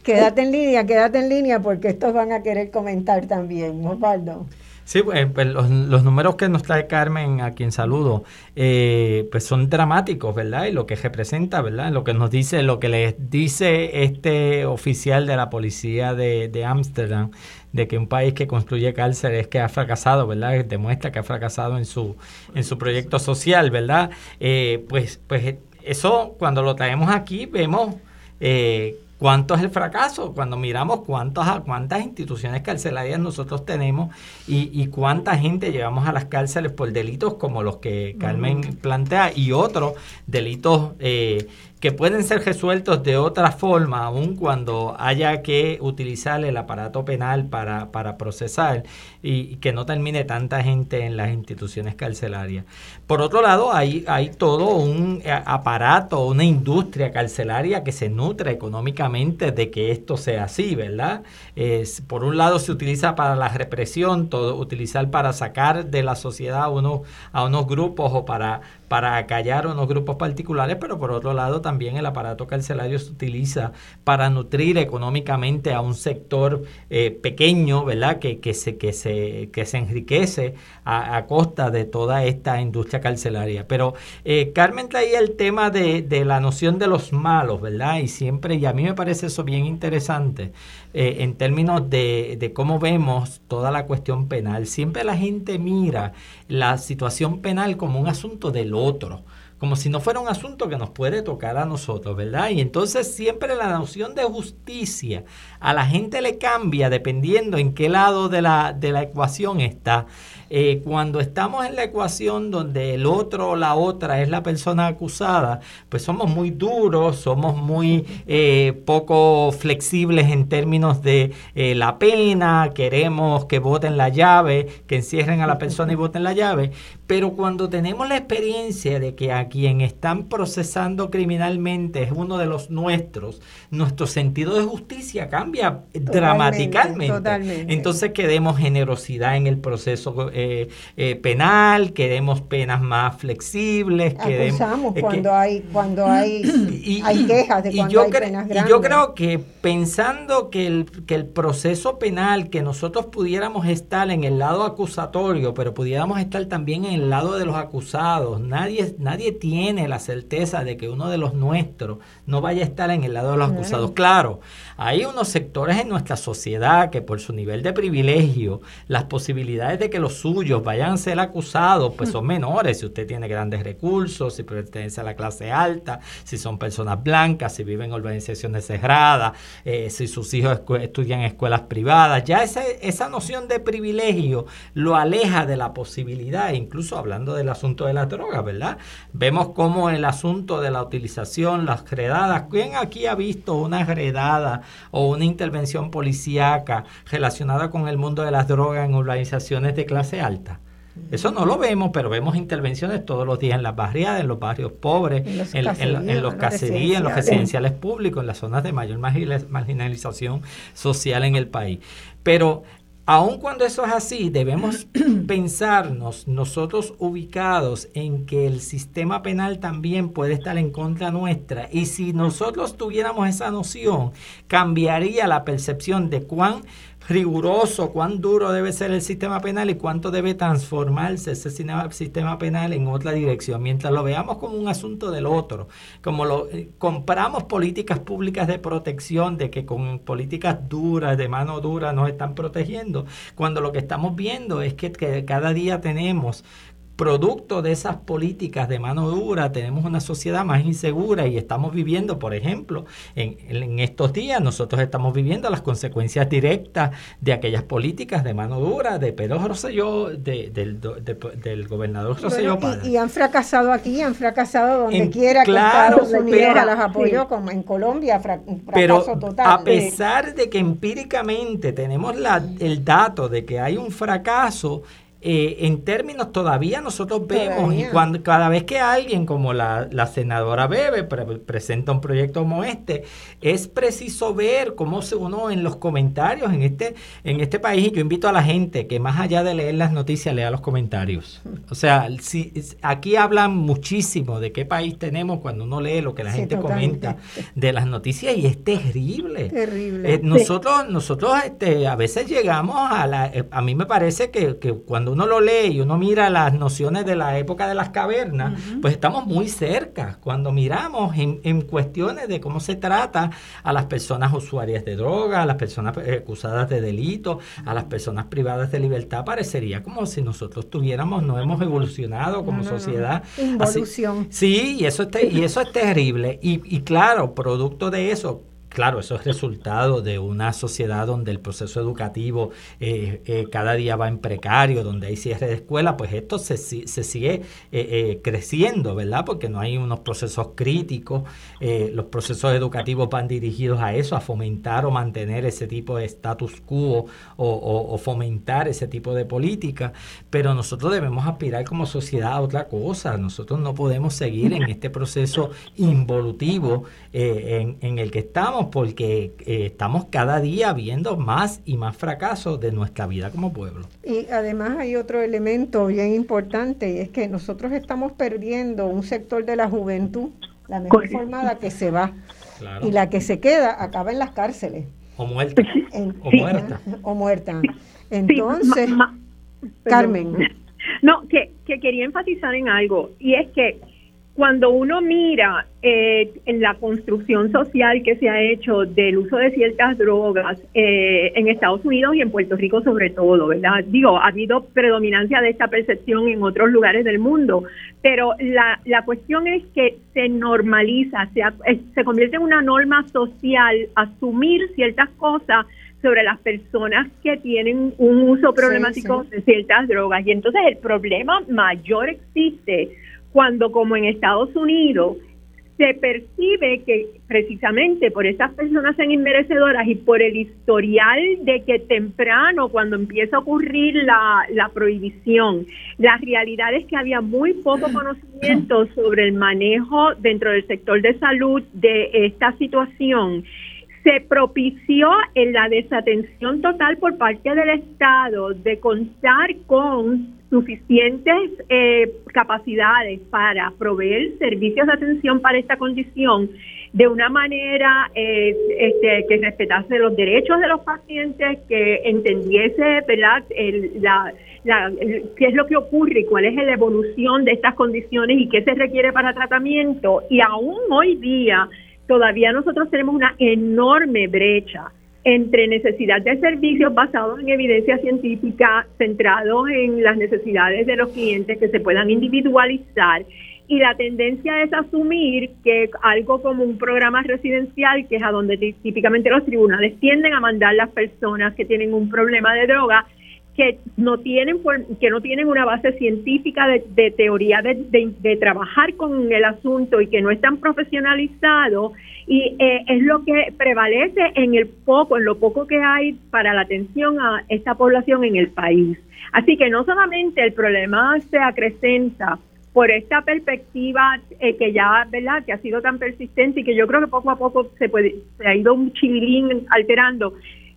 quédate en línea, quédate en línea porque estos van a querer comentar también, Osvaldo. Sí, pues, pues los, los números que nos trae Carmen, a quien saludo, eh, pues son dramáticos, ¿verdad? Y lo que representa, ¿verdad?, lo que nos dice, lo que les dice este oficial de la policía de, de Ámsterdam, de que un país que construye cárceles que ha fracasado, ¿verdad?, demuestra que ha fracasado en su en su proyecto social, ¿verdad? Eh, pues pues eso, cuando lo traemos aquí, vemos eh, cuánto es el fracaso, cuando miramos cuántos, cuántas instituciones carcelarias nosotros tenemos y, y cuánta gente llevamos a las cárceles por delitos como los que Carmen plantea y otros delitos eh, que pueden ser resueltos de otra forma, aun cuando haya que utilizar el aparato penal para, para procesar y, y que no termine tanta gente en las instituciones carcelarias. Por otro lado, hay, hay todo un aparato, una industria carcelaria que se nutre económicamente de que esto sea así, ¿verdad? Es, por un lado se utiliza para la represión, todo, utilizar para sacar de la sociedad a unos, a unos grupos o para... para acallar unos grupos particulares, pero por otro lado también el aparato carcelario se utiliza para nutrir económicamente a un sector eh, pequeño, ¿verdad?, que, que, se, que, se, que se enriquece a, a costa de toda esta industria carcelaria. Pero eh, Carmen traía el tema de, de la noción de los malos, ¿verdad?, y siempre, y a mí me parece eso bien interesante, eh, en términos de, de cómo vemos toda la cuestión penal. Siempre la gente mira la situación penal como un asunto del otro, como si no fuera un asunto que nos puede tocar a nosotros, ¿verdad? Y entonces siempre la noción de justicia a la gente le cambia dependiendo en qué lado de la, de la ecuación está. Eh, cuando estamos en la ecuación donde el otro o la otra es la persona acusada, pues somos muy duros, somos muy eh, poco flexibles en términos de eh, la pena, queremos que boten la llave, que encierren a la persona y boten la llave. Pero cuando tenemos la experiencia de que a quien están procesando criminalmente es uno de los nuestros, nuestro sentido de justicia cambia dramáticamente. Entonces que demos generosidad en el proceso eh, eh, penal, que demos penas más flexibles. Acusamos que, cuando, que, hay, cuando hay, y, hay quejas de cuando hay cre- penas grandes. Y yo creo que pensando que el, que el proceso penal, que nosotros pudiéramos estar en el lado acusatorio, pero pudiéramos estar también en el lado de los acusados, nadie, nadie tiene la certeza de que uno de los nuestros no vaya a estar en el lado de los acusados. Claro, hay unos sectores en nuestra sociedad que por su nivel de privilegio, las posibilidades de que los suyos vayan a ser acusados pues son menores, si usted tiene grandes recursos, si pertenece a la clase alta, si son personas blancas, si viven en organizaciones cerradas, eh, si sus hijos escu- estudian en escuelas privadas, ya esa, esa noción de privilegio lo aleja de la posibilidad. Incluso hablando del asunto de las drogas, ¿verdad? Vemos cómo el asunto de la utilización, las redadas. ¿Quién aquí ha visto una redada o una intervención policíaca relacionada con el mundo de las drogas en urbanizaciones de clase alta? Eso no lo vemos, pero vemos intervenciones todos los días en las barriadas, en los barrios pobres, en los en, caseríos, en, en los, caseríos, en los residenciales públicos, en las zonas de mayor marginalización social en el país. Pero aun cuando eso es así, debemos pensarnos nosotros ubicados en que el sistema penal también puede estar en contra nuestra, y si nosotros tuviéramos esa noción, cambiaría la percepción de cuán riguroso, cuán duro debe ser el sistema penal y cuánto debe transformarse ese sistema penal en otra dirección. Mientras lo veamos como un asunto del otro, como lo eh, compramos políticas públicas de protección, de que con políticas duras, de mano dura, nos están protegiendo, cuando lo que estamos viendo es que, que cada día tenemos, producto de esas políticas de mano dura, tenemos una sociedad más insegura y estamos viviendo, por ejemplo, en, en estos días nosotros estamos viviendo las consecuencias directas de aquellas políticas de mano dura, de Pedro Rosselló, de, del, de, del gobernador Rosselló. Bueno, y, y han fracasado aquí, han fracasado donde en, quiera claro, que Estados Unidos pero, las apoyó, sí. como en Colombia, fra, un fracaso pero total. A pesar de que empíricamente tenemos la, el dato de que hay un fracaso, Eh, en términos todavía nosotros vemos todavía. Y cuando, cada vez que alguien como la, la senadora Bebe pre- presenta un proyecto como este, es preciso ver cómo se uno en los comentarios en este, en este país, y yo invito a la gente que más allá de leer las noticias, lea los comentarios. O sea, si, aquí hablan muchísimo de qué país tenemos cuando uno lee lo que la sí, gente totalmente. comenta de las noticias, y es terrible. terrible. Eh, nosotros nosotros este, a veces llegamos a la... Eh, a mí me parece que, que cuando uno lo lee y uno mira las nociones de la época de las cavernas, uh-huh. pues estamos muy cerca cuando miramos en, en cuestiones de cómo se trata a las personas usuarias de droga, a las personas acusadas de delito, a las personas privadas de libertad. Parecería como si nosotros tuviéramos, no hemos evolucionado como no, no, sociedad. No. Involución. Así, sí, y eso, es te, y eso es terrible. Y, y claro, producto de eso, claro, eso es resultado de una sociedad donde el proceso educativo eh, eh, cada día va en precario, donde hay cierre de escuela, pues esto se, se sigue eh, eh, creciendo, ¿verdad? Porque no hay unos procesos críticos, eh, los procesos educativos van dirigidos a eso, a fomentar o mantener ese tipo de status quo o, o, o fomentar ese tipo de política, pero nosotros debemos aspirar como sociedad a otra cosa, nosotros no podemos seguir en este proceso involutivo eh, en, en el que estamos, porque eh, estamos cada día viendo más y más fracasos de nuestra vida como pueblo. Y además hay otro elemento bien importante, y es que nosotros estamos perdiendo un sector de la juventud, la mejor formada, que se va, claro. y la que se queda acaba en las cárceles. O muerta. En, o, sí. muerta. o muerta. Entonces, sí, ma, ma, Carmen. No, que, que quería enfatizar en algo, y es que cuando uno mira eh, en la construcción social que se ha hecho del uso de ciertas drogas eh, en Estados Unidos y en Puerto Rico sobre todo, ¿verdad? Digo, ha habido predominancia de esta percepción en otros lugares del mundo, pero la, la cuestión es que se normaliza, se, se convierte en una norma social asumir ciertas cosas sobre las personas que tienen un uso problemático sí, sí. de ciertas drogas. Y entonces el problema mayor existe cuando, como en Estados Unidos, se percibe que precisamente por estas personas tan inmerecedoras y por el historial de que temprano, cuando empieza a ocurrir la, la prohibición, la realidad es que había muy poco conocimiento sobre el manejo dentro del sector de salud de esta situación. Se propició en la desatención total por parte del Estado de contar con suficientes eh, capacidades para proveer servicios de atención para esta condición de una manera eh, este, que respetase los derechos de los pacientes, que entendiese, ¿verdad?, el, la, la, el, qué es lo que ocurre y cuál es la evolución de estas condiciones y qué se requiere para tratamiento. Y aún hoy día todavía nosotros tenemos una enorme brecha entre necesidad de servicios basados en evidencia científica, centrados en las necesidades de los clientes que se puedan individualizar, y la tendencia es asumir que algo como un programa residencial, que es a donde típicamente los tribunales tienden a mandar las personas que tienen un problema de droga, que no tienen que no tienen una base científica de, de teoría de, de, de trabajar con el asunto y que no están profesionalizados, y eh, es lo que prevalece en el poco, en lo poco que hay para la atención a esta población en el país. Así que no solamente el problema se acrecenta por esta perspectiva eh, que ya, ¿verdad?, que ha sido tan persistente y que yo creo que poco a poco se, puede, se ha ido un chilín alterando.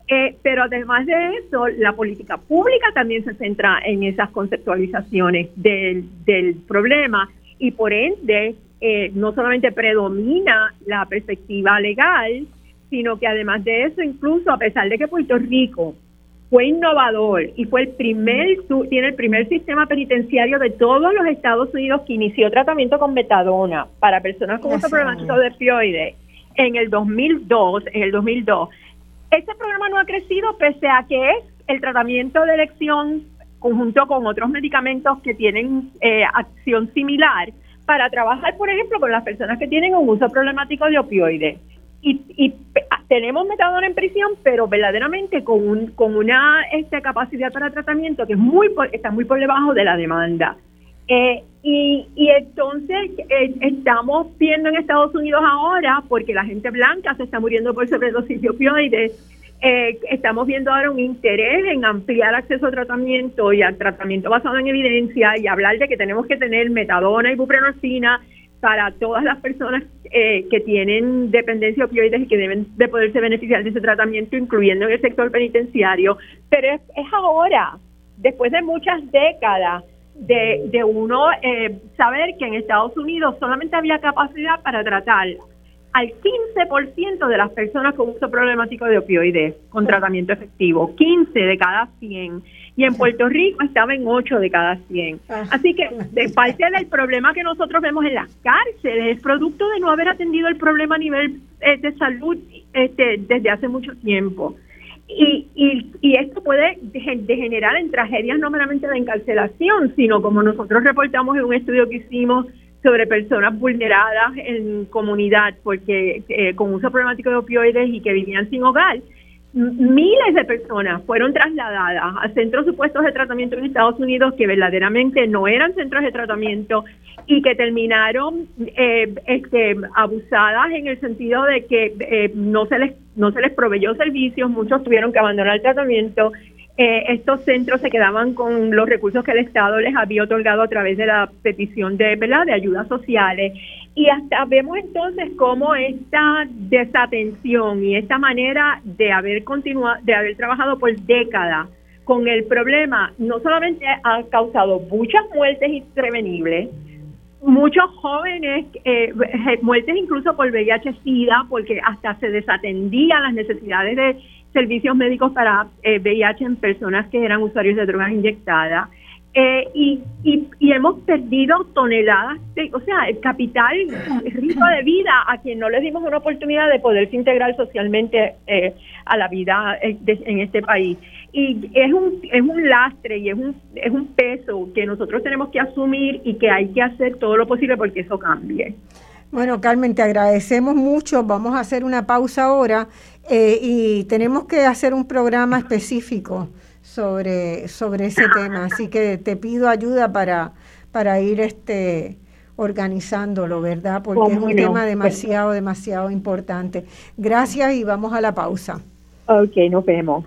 Eh, pero además de eso, la política pública también se centra en esas conceptualizaciones del, del problema y por ende eh, no solamente predomina la perspectiva legal, sino que además de eso, incluso a pesar de que Puerto Rico fue innovador y fue el primer, tiene el primer sistema penitenciario de todos los Estados Unidos que inició tratamiento con metadona para personas con uso problemático de opioides en el dos mil dos, en el dos mil dos. Este programa no ha crecido pese a que es el tratamiento de elección conjunto con otros medicamentos que tienen eh, acción similar para trabajar, por ejemplo, con las personas que tienen un uso problemático de opioides. Y, y tenemos metadona en prisión, pero verdaderamente con un, con una este, capacidad para tratamiento que es muy por, está muy por debajo de la demanda. Eh, y, y entonces eh, estamos viendo en Estados Unidos ahora, porque la gente blanca se está muriendo por sobredosis de opioides, eh, estamos viendo ahora un interés en ampliar acceso a tratamiento y al tratamiento basado en evidencia y hablar de que tenemos que tener metadona y buprenorfina para todas las personas eh, que tienen dependencia de opioides y que deben de poderse beneficiar de ese tratamiento, incluyendo en el sector penitenciario. Pero es, es ahora, después de muchas décadas, de, de uno eh, saber que en Estados Unidos solamente había capacidad para tratar al quince por ciento de las personas con uso problemático de opioides con tratamiento efectivo, quince de cada cien. Y en Puerto Rico estaba en ocho de cada cien. Así que de parte del problema que nosotros vemos en las cárceles es producto de no haber atendido el problema a nivel eh, de salud este, desde hace mucho tiempo. Y, y, y esto puede degenerar en tragedias no meramente de encarcelación, sino como nosotros reportamos en un estudio que hicimos sobre personas vulneradas en comunidad porque eh, con uso problemático de opioides y que vivían sin hogar. Miles de personas fueron trasladadas a centros supuestos de tratamiento en Estados Unidos que verdaderamente no eran centros de tratamiento y que terminaron eh, este, abusadas en el sentido de que eh, no se les no se les proveyó servicios, muchos tuvieron que abandonar el tratamiento. Eh, estos centros se quedaban con los recursos que el Estado les había otorgado a través de la petición de, ¿verdad?, de ayudas sociales. Y hasta vemos entonces cómo esta desatención y esta manera de haber continuado, de haber trabajado por décadas con el problema, no solamente ha causado muchas muertes imprevenibles, muchos jóvenes, eh, muertes incluso por V I H SIDA, porque hasta se desatendían las necesidades de servicios médicos para eh, V I H en personas que eran usuarios de drogas inyectadas. Eh, y, y, y hemos perdido toneladas, de, o sea, el capital rico de vida a quien no les dimos una oportunidad de poderse integrar socialmente eh, a la vida eh, de, en este país. Y es un es un lastre y es un es un peso que nosotros tenemos que asumir y que hay que hacer todo lo posible porque eso cambie. Bueno, Carmen, te agradecemos mucho. Vamos a hacer una pausa ahora eh, y tenemos que hacer un programa específico sobre sobre ese tema, así que te pido ayuda para para ir este organizándolo, ¿verdad? Porque oh, es un no. tema demasiado, demasiado importante. Gracias y vamos a la pausa. Ok, nos vemos.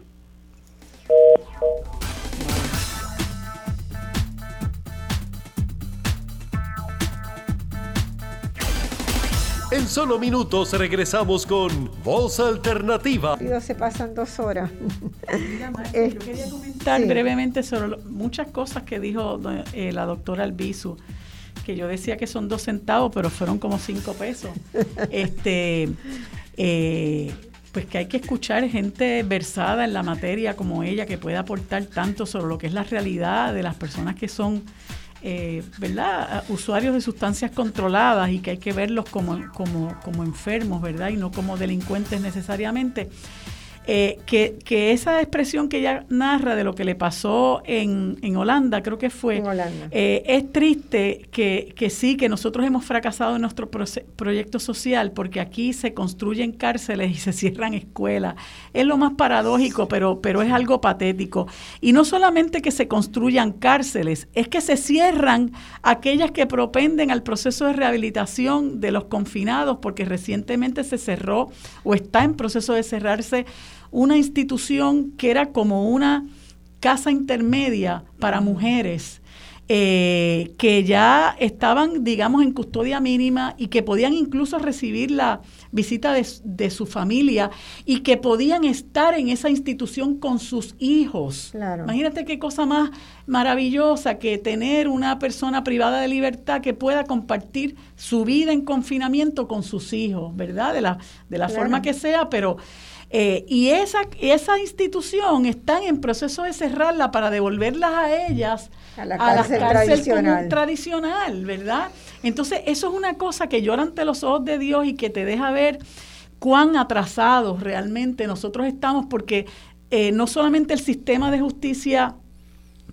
En solo minutos regresamos con Voz Alternativa. Se pasan dos horas. Mira, Marcia, eh, yo quería comentar sí. brevemente sobre lo, muchas cosas que dijo eh, la doctora Albizu, que yo decía que son dos centavos, pero fueron como cinco pesos. este, eh, pues que hay que escuchar gente versada en la materia como ella, que pueda aportar tanto sobre lo que es la realidad de las personas que son Eh, ¿verdad? usuarios de sustancias controladas y que hay que verlos como, como, como enfermos, ¿verdad?, y no como delincuentes necesariamente. eh, que, que esa expresión que ella narra de lo que le pasó en, en Holanda, creo que fue, en Holanda. Eh, es triste que, que sí, que nosotros hemos fracasado en nuestro proce- proyecto social, porque aquí se construyen cárceles y se cierran escuelas. Es lo más paradójico, pero, pero es algo patético. Y no solamente que se construyan cárceles, es que se cierran aquellas que propenden al proceso de rehabilitación de los confinados, porque recientemente se cerró o está en proceso de cerrarse una institución que era como una casa intermedia para mujeres eh, que ya estaban, digamos, en custodia mínima y que podían incluso recibir la visita de, de su familia y que podían estar en esa institución con sus hijos. Claro. Imagínate qué cosa más maravillosa que tener una persona privada de libertad que pueda compartir su vida en confinamiento con sus hijos, ¿verdad? De la, de la claro. forma que sea, pero... Eh, y esa, esa institución están en proceso de cerrarla para devolverlas a ellas a la cárcel, a la cárcel tradicional. tradicional, ¿verdad? Entonces eso es una cosa que llora ante los ojos de Dios y que te deja ver cuán atrasados realmente nosotros estamos, porque eh, no solamente el sistema de justicia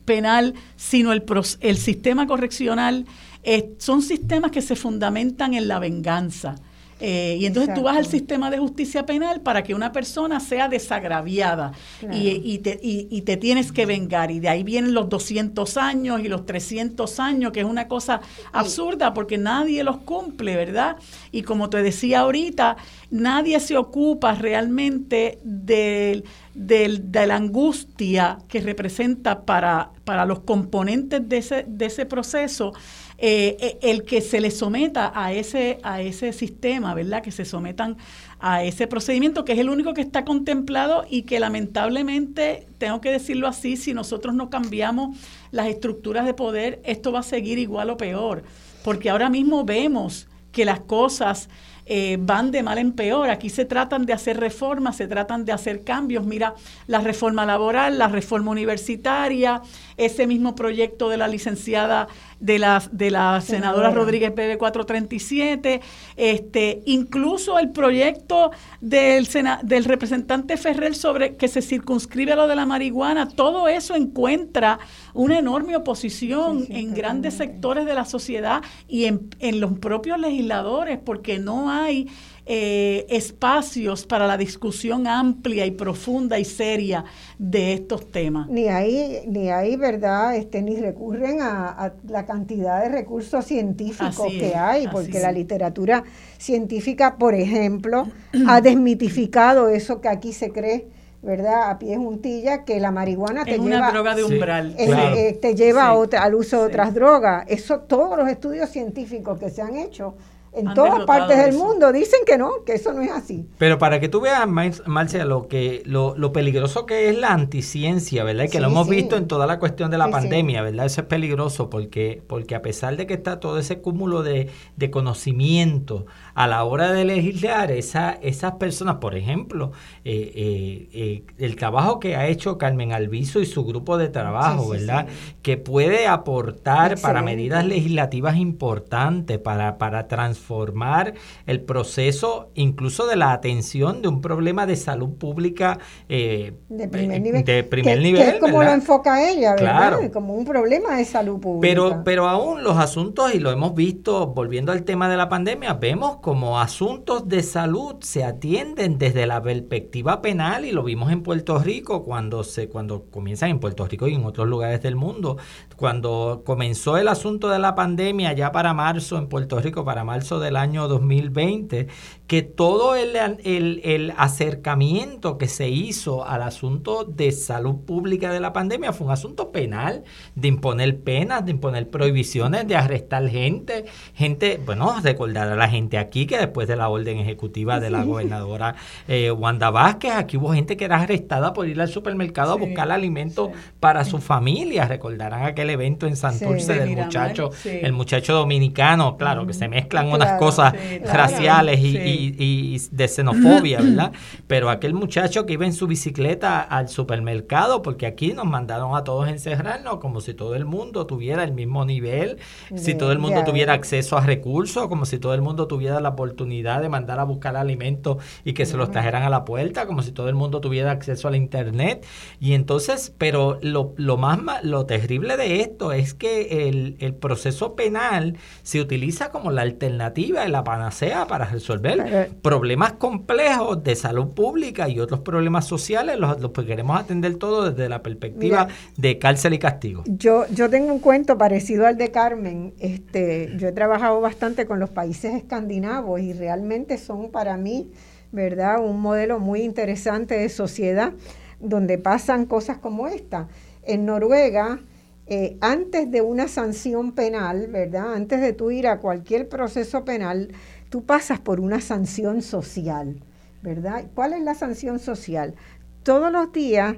penal, sino el, el sistema correccional, eh, son sistemas que se fundamentan en la venganza. Eh, y entonces Exacto. tú vas al sistema de justicia penal para que una persona sea desagraviada claro. y, y, te, y, y te tienes que vengar, y de ahí vienen los doscientos años y los trescientos años, que es una cosa absurda porque nadie los cumple, ¿verdad? Y como te decía ahorita, nadie se ocupa realmente del, del, de la angustia que representa para, para los componentes de ese, de ese proceso. Eh, el que se le someta a ese a ese sistema, ¿verdad? Que se sometan a ese procedimiento, que es el único que está contemplado y que lamentablemente, tengo que decirlo así, si nosotros no cambiamos las estructuras de poder, esto va a seguir igual o peor, porque ahora mismo vemos que las cosas eh, van de mal en peor. Aquí se tratan de hacer reformas, se tratan de hacer cambios. Mira, la reforma laboral, la reforma universitaria, ese mismo proyecto de la licenciada, de la, de la senadora Señora. Rodríguez B B cuatrocientos treinta y siete, este, incluso el proyecto del, Sena, del representante Ferrer sobre que se circunscribe a lo de la marihuana. Todo eso encuentra una enorme oposición sí, sí, en grandes sectores de la sociedad y en, en los propios legisladores, porque no hay eh, espacios para la discusión amplia y profunda y seria de estos temas. Ni ahí, ni ahí, ¿verdad? Este, ni recurren a, a la cantidad de recursos científicos así que es, hay, porque la literatura científica, por ejemplo, ha desmitificado eso que aquí se cree, ¿verdad? A pie juntilla, que la marihuana te es lleva... Es una droga de umbral. Es, claro. eh, te lleva sí. a otra, al uso de sí. otras drogas. Eso, todos los estudios científicos que se han hecho en han todas partes del eso. mundo dicen que no, que eso no es así. Pero para que tú veas, Marcia, lo que lo, lo peligroso que es la anticiencia, ¿verdad? Y que sí, lo hemos sí. visto en toda la cuestión de la sí, pandemia, ¿verdad? Eso es peligroso porque, porque a pesar de que está todo ese cúmulo de, de conocimiento a la hora de legislar, esa, esas personas, por ejemplo, eh, eh, eh, el trabajo que ha hecho Carmen Albizu y su grupo de trabajo, sí, sí, ¿verdad? Sí. Que puede aportar Excelente. para medidas legislativas importantes, para, para transformar formar el proceso incluso de la atención de un problema de salud pública eh, de primer nivel, de primer que, nivel que es como ¿verdad? Lo enfoca ella, ¿verdad? Claro. Como un problema de salud pública. Pero, pero aún los asuntos, y lo hemos visto, volviendo al tema de la pandemia, vemos como asuntos de salud se atienden desde la perspectiva penal, y lo vimos en Puerto Rico cuando, se, cuando comienzan en Puerto Rico y en otros lugares del mundo. Cuando comenzó el asunto de la pandemia ya para marzo en Puerto Rico, para marzo del año dos mil veinte, que todo el, el, el acercamiento que se hizo al asunto de salud pública de la pandemia fue un asunto penal, de imponer penas, de imponer prohibiciones, de arrestar gente, gente, bueno, recordar a la gente aquí que después de la orden ejecutiva de la sí. gobernadora eh, Wanda Vázquez, aquí hubo gente que era arrestada por ir al supermercado sí, a buscar alimentos sí. para su familia. Recordarán aquel evento en Santurce sí, del Miramar, muchacho, sí. el muchacho dominicano, claro, mm. que se mezclan una las cosas sí, claro, raciales y, sí. y, y, y de xenofobia, ¿verdad? Pero aquel muchacho que iba en su bicicleta al supermercado, porque aquí nos mandaron a todos encerrarnos como si todo el mundo tuviera el mismo nivel, sí, si todo el mundo yeah. tuviera acceso a recursos, como si todo el mundo tuviera la oportunidad de mandar a buscar alimentos y que uh-huh. se los trajeran a la puerta, como si todo el mundo tuviera acceso al internet. Y entonces, pero lo, lo más, lo terrible de esto es que el, el proceso penal se utiliza como la alternativa y la panacea para resolver problemas complejos de salud pública y otros problemas sociales, los, los que queremos atender todo desde la perspectiva Mira, de cárcel y castigo. Yo, yo tengo un cuento parecido al de Carmen. Este, yo he trabajado bastante con los países escandinavos y realmente son para mí, ¿verdad?, un modelo muy interesante de sociedad donde pasan cosas como esta. En Noruega, eh, antes de una sanción penal, ¿verdad?, antes de tú ir a cualquier proceso penal, tú pasas por una sanción social, ¿verdad? ¿Cuál es la sanción social? Todos los días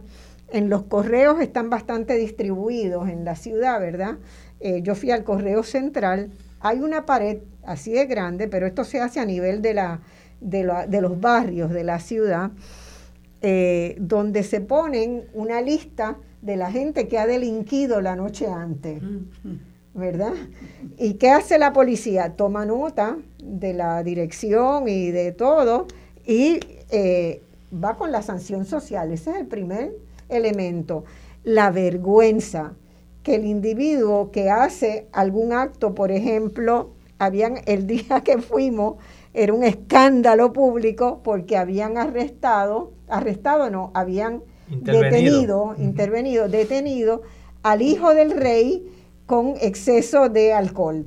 en los correos están bastante distribuidos en la ciudad, ¿verdad? Eh, yo fui al correo central, hay una pared así de grande, pero esto se hace a nivel de, la, de, la, de los barrios de la ciudad, eh, donde se ponen una lista de la gente que ha delinquido la noche antes, ¿verdad? ¿Y qué hace la policía? Toma nota de la dirección y de todo y eh, va con la sanción social. Ese es el primer elemento. La vergüenza que el individuo que hace algún acto, por ejemplo, habían el día que fuimos era un escándalo público porque habían arrestado, arrestado no, habían Intervenido. Detenido, intervenido, detenido al hijo del rey con exceso de alcohol,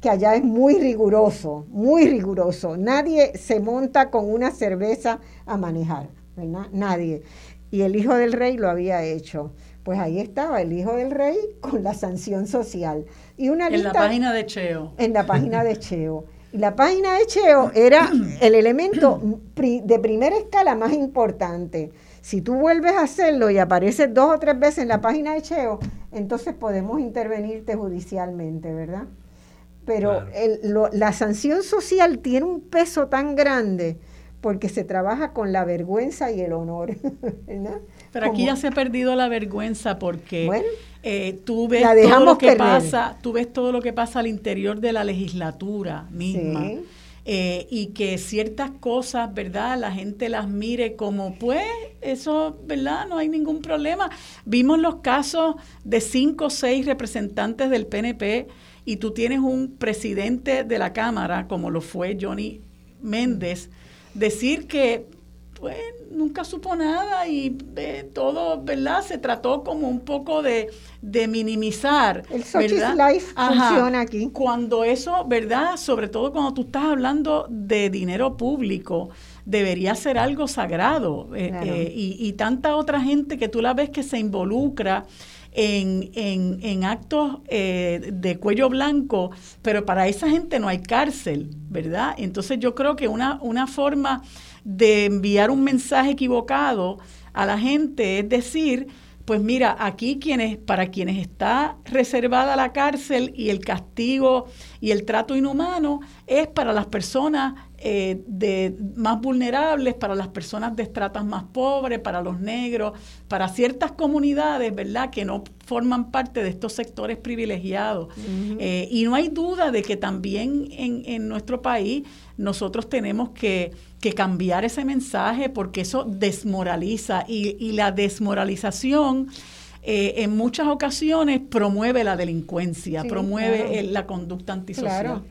que allá es muy riguroso, muy riguroso. Nadie se monta con una cerveza a manejar, ¿verdad? Nadie. Y el hijo del rey lo había hecho. Pues ahí estaba el hijo del rey con la sanción social. Y una lista, en la página de Cheo. En la página de Cheo. Y la página de Cheo era el elemento de primera escala más importante. Si tú vuelves a hacerlo y apareces dos o tres veces en la página de Cheo, entonces podemos intervenirte judicialmente, ¿verdad? Pero claro. el, lo, la sanción social tiene un peso tan grande porque se trabaja con la vergüenza y el honor, ¿verdad? Pero ¿Cómo? Aquí ya se ha perdido la vergüenza porque bueno, eh, tú ves la dejamos todo lo que perder. pasa, tú ves todo lo que pasa al interior de la legislatura misma. Sí. Eh, y que ciertas cosas, ¿verdad?, la gente las mire como, pues, eso, ¿verdad?, no hay ningún problema. Vimos los casos de cinco o seis representantes del P N P y tú tienes un presidente de la Cámara, como lo fue Johnny Méndez, decir que, pues, nunca supo nada y eh, todo, ¿verdad?, se trató como un poco de, de minimizar. El Sochi's Life Ajá. funciona aquí. Cuando eso, ¿verdad?, sobre todo cuando tú estás hablando de dinero público, debería ser algo sagrado. Eh, claro. eh, y, y tanta otra gente que tú la ves que se involucra en, en, en actos eh, de cuello blanco, pero para esa gente no hay cárcel, ¿verdad? Entonces yo creo que una, una forma de enviar un mensaje equivocado a la gente, es decir, pues mira, aquí quienes para quienes está reservada la cárcel y el castigo y el trato inhumano es para las personas eh, de más vulnerables, para las personas de estratas más pobres, para los negros, para ciertas comunidades, ¿verdad?, que no forman parte de estos sectores privilegiados. Uh-huh. Eh, y no hay duda de que también en, en nuestro país nosotros tenemos que que cambiar ese mensaje porque eso desmoraliza y, y la desmoralización eh, en muchas ocasiones promueve la delincuencia, sí, promueve claro. la conducta antisocial. Claro.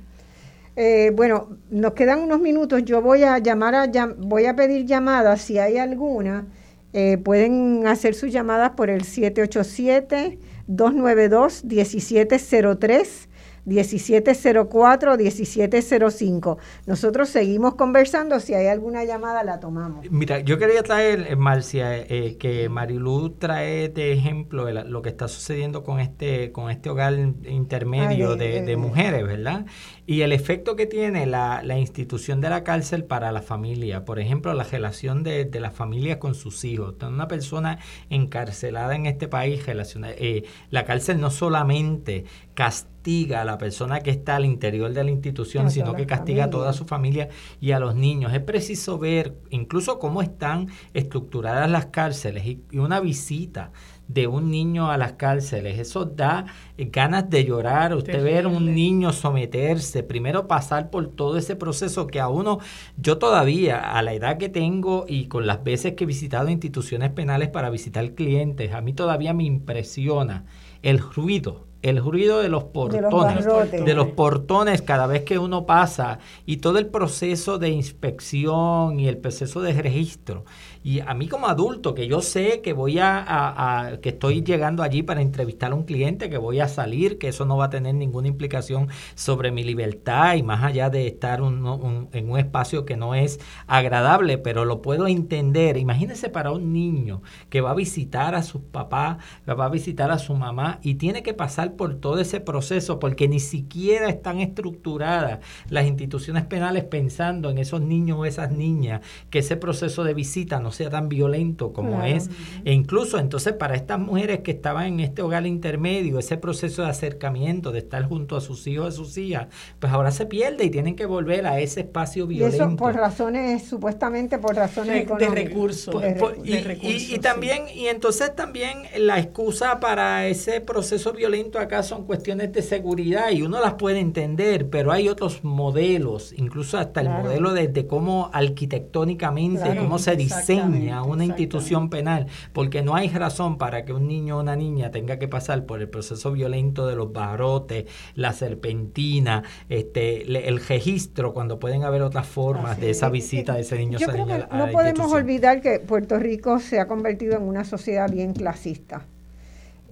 Eh, bueno, nos quedan unos minutos. Yo voy a llamar a llam- voy a pedir llamadas si hay alguna. Eh, pueden hacer sus llamadas por el siete ocho siete, dos nueve dos, uno siete cero tres. diecisiete cero cuatro, diecisiete cero cinco. Nosotros seguimos conversando. Si hay alguna llamada, la tomamos. Mira, yo quería traer, Marcia, eh, que Marilú trae de ejemplo el, lo que está sucediendo con este con este hogar intermedio Ay, de, eh, de mujeres, ¿verdad? Y el efecto que tiene la, la institución de la cárcel para la familia. Por ejemplo, la relación de, de la familia con sus hijos. Una persona encarcelada en este país, relaciona, eh, la cárcel no solamente castiga, castiga a la persona que está al interior de la institución, sino que castiga a toda su familia y a los niños. Es preciso ver incluso cómo están estructuradas las cárceles y, y una visita de un niño a las cárceles, eso da ganas de llorar. Usted terrible. Ver a un niño someterse, primero pasar por todo ese proceso que a uno, yo todavía a la edad que tengo y con las veces que he visitado instituciones penales para visitar clientes, a mí todavía me impresiona el ruido. El ruido de los portones, de los, de los portones cada vez que uno pasa y todo el proceso de inspección y el proceso de registro. Y a mí como adulto, que yo sé que voy a, a, a que estoy llegando allí para entrevistar a un cliente, que voy a salir, que eso no va a tener ninguna implicación sobre mi libertad y más allá de estar un, un, en un espacio que no es agradable, pero lo puedo entender. Imagínense para un niño que va a visitar a sus papás, va a visitar a su mamá y tiene que pasar por todo ese proceso, porque ni siquiera están estructuradas las instituciones penales pensando en esos niños o esas niñas, que ese proceso de visita no sea tan violento como claro. es. E incluso entonces para estas mujeres que estaban en este hogar intermedio, ese proceso de acercamiento, de estar junto a sus hijos, a sus hijas, pues ahora se pierde y tienen que volver a ese espacio violento. Y eso por razones, supuestamente por razones de, económicas. De recursos. Por, por, y, de recursos y, y también, sí. y entonces también la excusa para ese proceso violento acá son cuestiones de seguridad y uno las puede entender, pero hay otros modelos, incluso hasta el claro. modelo de, de cómo arquitectónicamente, claro, cómo se diseña una institución penal, porque no hay razón para que un niño o una niña tenga que pasar por el proceso violento de los barrotes, la serpentina, este, le, el registro, cuando pueden haber otras formas Así de esa visita de ese niño. Yo creo que no a la podemos olvidar que Puerto Rico se ha convertido en una sociedad bien clasista.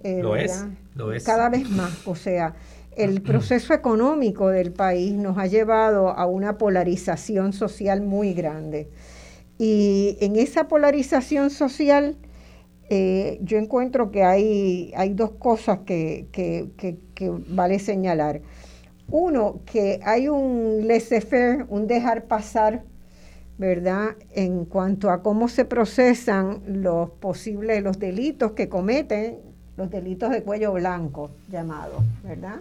Eh, lo es, lo es. Cada vez más, o sea, el proceso económico del país nos ha llevado a una polarización social muy grande. Y en esa polarización social, eh, yo encuentro que hay, hay dos cosas que, que, que, que vale señalar. Uno, que hay un laissez-faire, un dejar pasar, ¿verdad?, en cuanto a cómo se procesan los posibles, los delitos que cometen, los delitos de cuello blanco, llamados, ¿verdad?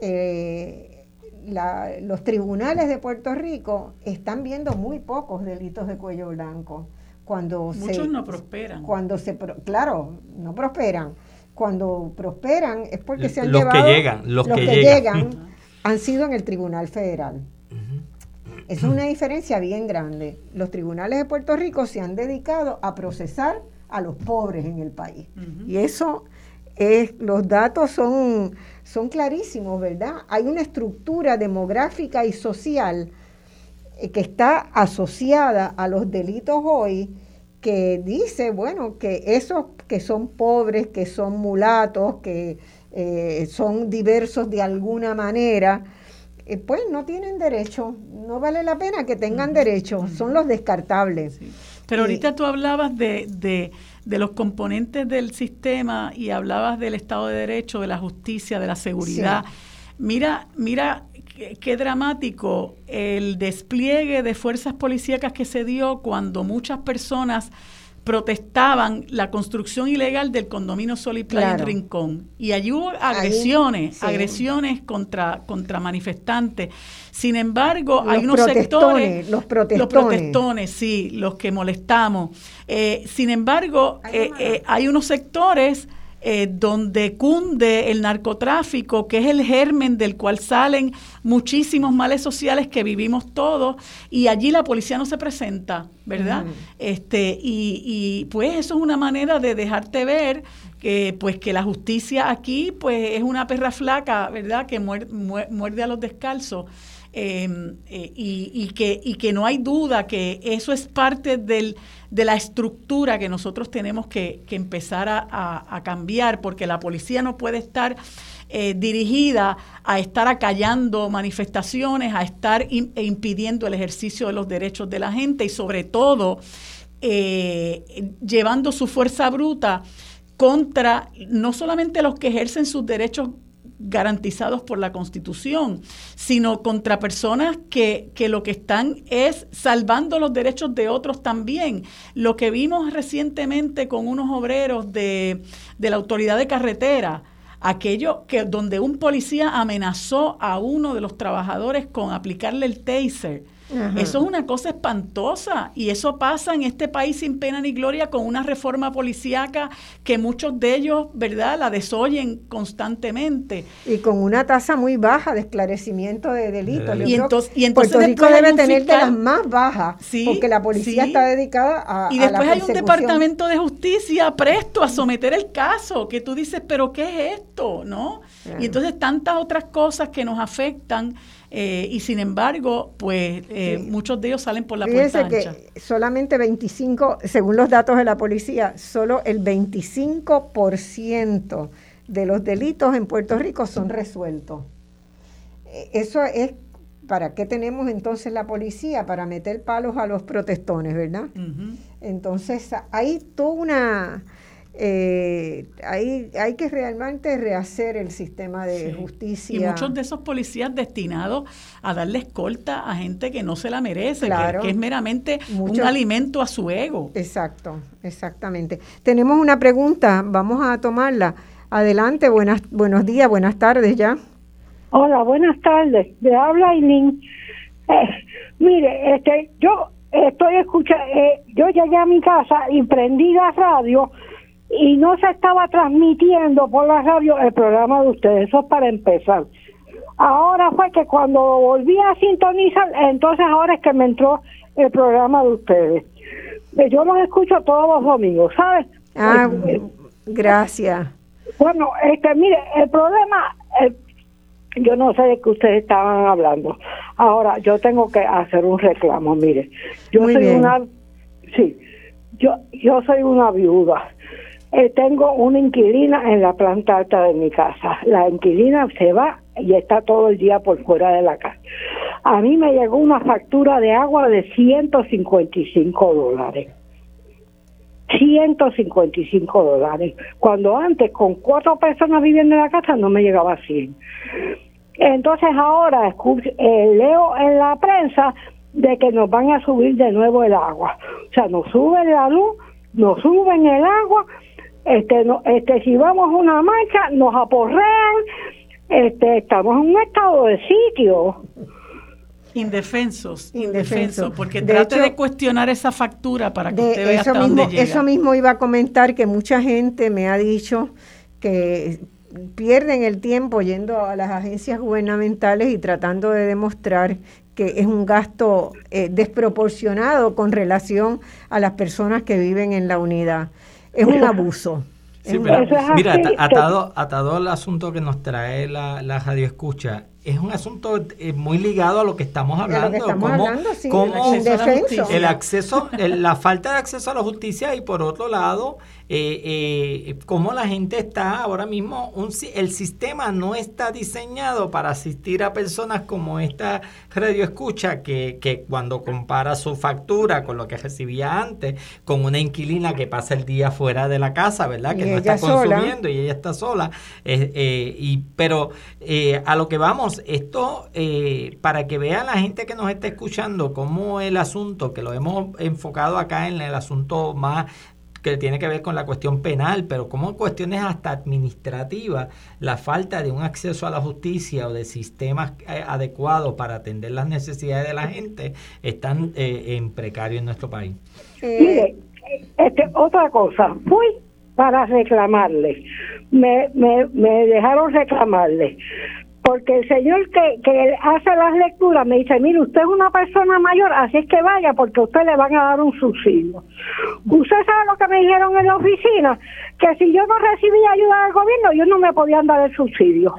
Eh, la, los tribunales de Puerto Rico están viendo muy pocos delitos de cuello blanco. Cuando Muchos se, no prosperan. Cuando se, claro, no prosperan. Cuando prosperan es porque se han los llevado... Que llegan, los, los que, que llegan. Los que llegan han sido en el Tribunal Federal. Uh-huh. Es una diferencia bien grande. Los tribunales de Puerto Rico se han dedicado a procesar a los pobres en el país. Uh-huh. Y eso, es, los datos son, son clarísimos, ¿verdad? Hay una estructura demográfica y social eh, que está asociada a los delitos hoy, que dice, bueno, que esos que son pobres, que son mulatos, que eh, son diversos de alguna manera, eh, pues no tienen derecho, no vale la pena que tengan uh-huh. derecho, son los descartables. Sí. Pero ahorita tú hablabas de, de, de los componentes del sistema y hablabas del Estado de Derecho, de la justicia, de la seguridad. Sí. Mira, mira qué, qué dramático el despliegue de fuerzas policíacas que se dio cuando muchas personas protestaban la construcción ilegal del condominio Sol y Playa claro. en Rincón. Y allí hubo agresiones, ahí, sí. agresiones contra, contra manifestantes. Sin embargo, los hay unos sectores... Los protestones. Los protestones, sí, los que molestamos. Eh, sin embargo, hay, eh, eh, hay unos sectores eh, donde cunde el narcotráfico, que es el germen del cual salen muchísimos males sociales que vivimos todos, y allí la policía no se presenta, ¿verdad? Uh-huh. Este y, y pues eso es una manera de dejarte ver que pues que la justicia aquí pues es una perra flaca, ¿verdad? Que muerde, muerde a los descalzos eh, eh, y, y que y que no hay duda que eso es parte del de la estructura que nosotros tenemos que, que empezar a, a, a cambiar, porque la policía no puede estar Eh, dirigida a estar acallando manifestaciones, a estar in, e impidiendo el ejercicio de los derechos de la gente y sobre todo eh, llevando su fuerza bruta contra no solamente los que ejercen sus derechos garantizados por la Constitución, sino contra personas que, que lo que están es salvando los derechos de otros también. Lo que vimos recientemente con unos obreros de, de la autoridad de carretera, aquello que donde un policía amenazó a uno de los trabajadores con aplicarle el taser. Ajá. Eso es una cosa espantosa y eso pasa en este país sin pena ni gloria con una reforma policíaca que muchos de ellos, ¿verdad?, la desoyen constantemente. Y con una tasa muy baja de esclarecimiento de delitos. Y entonces, y entonces Puerto Rico debe tener de las más bajas, sí, porque la policía sí. está dedicada a, y después a la hay un departamento de justicia presto a someter el caso, que tú dices, ¿pero qué es esto?, ¿no? Ajá. Y entonces tantas otras cosas que nos afectan. Eh, y sin embargo, pues eh, sí. muchos de ellos salen por la Fíjense puerta ancha. Que solamente veinticinco, según los datos de la policía, solo el veinticinco por ciento de los delitos en Puerto Rico son resueltos. Eso es, ¿para qué tenemos entonces la policía? Para meter palos a los protestones, ¿verdad? Uh-huh. Entonces, hay toda una... Eh, hay, hay que realmente rehacer el sistema de sí. justicia. Y muchos de esos policías destinados a darle escolta a gente que no se la merece, claro. que, que es meramente muchos, un alimento a su ego. Exacto, exactamente. Tenemos una pregunta, vamos a tomarla. Adelante, buenas, buenos días, buenas tardes ya. Hola, buenas tardes, le habla Aileen. Eh, mire, este, yo estoy escuchando, eh, yo llegué a mi casa y prendí la radio y no se estaba transmitiendo por la radio el programa de ustedes, eso es para empezar. Ahora fue que cuando volví a sintonizar, entonces ahora es que me entró el programa de ustedes. Yo los escucho todos los domingos, ¿sabes? Ah, eh, gracias. Bueno, este, mire, el problema, eh, yo no sé de qué ustedes estaban hablando. Ahora, yo tengo que hacer un reclamo, mire. Yo Muy soy bien. una... Sí, yo, yo soy una viuda. Eh, tengo una inquilina en la planta alta de mi casa. La inquilina se va y está todo el día por fuera de la casa. A mí me llegó una factura de agua de ciento cincuenta y cinco dólares. ciento cincuenta y cinco dólares. Cuando antes, con cuatro personas viviendo en la casa, no me llegaba cien. Entonces ahora escucho, eh, leo en la prensa de que nos van a subir de nuevo el agua. O sea, nos suben la luz, nos suben el agua... Este, no, este, si vamos a una marcha, nos aporrean, este, estamos en un estado de sitio. Indefensos, indefensos, porque de trate hecho, de cuestionar esa factura para que usted vea hasta mismo, dónde llega. Eso mismo iba a comentar, que mucha gente me ha dicho que pierden el tiempo yendo a las agencias gubernamentales y tratando de demostrar que es un gasto eh, desproporcionado con relación a las personas que viven en la unidad. Es un abuso. Sí, es pero, un... Mira, atado, atado al asunto que nos trae la, la radioescucha, es un asunto muy ligado a lo que estamos hablando. Que estamos como, hablando sí, como el acceso, el acceso el, la falta de acceso a la justicia y por otro lado, eh, eh, cómo la gente está ahora mismo, un, el sistema no está diseñado para asistir a personas como esta radioescucha que, que cuando compara su factura con lo que recibía antes, con una inquilina que pasa el día fuera de la casa, ¿verdad? Que no está consumiendo sola. Y ella está sola. Eh, eh, y pero eh, a lo que vamos, esto eh, para que vea la gente que nos está escuchando cómo el asunto, que lo hemos enfocado acá en el asunto más que tiene que ver con la cuestión penal, pero como cuestiones hasta administrativas, la falta de un acceso a la justicia o de sistemas adecuados para atender las necesidades de la gente están eh, en precario en nuestro país. Mire, este, otra cosa, fui para reclamarle, me, me, me dejaron reclamarle. Porque el señor que, que hace las lecturas me dice, mire, usted es una persona mayor, así es que vaya, porque a usted le van a dar un subsidio. Usted sabe lo que me dijeron en la oficina, que si yo no recibía ayuda del gobierno, ellos no me podían dar el subsidio.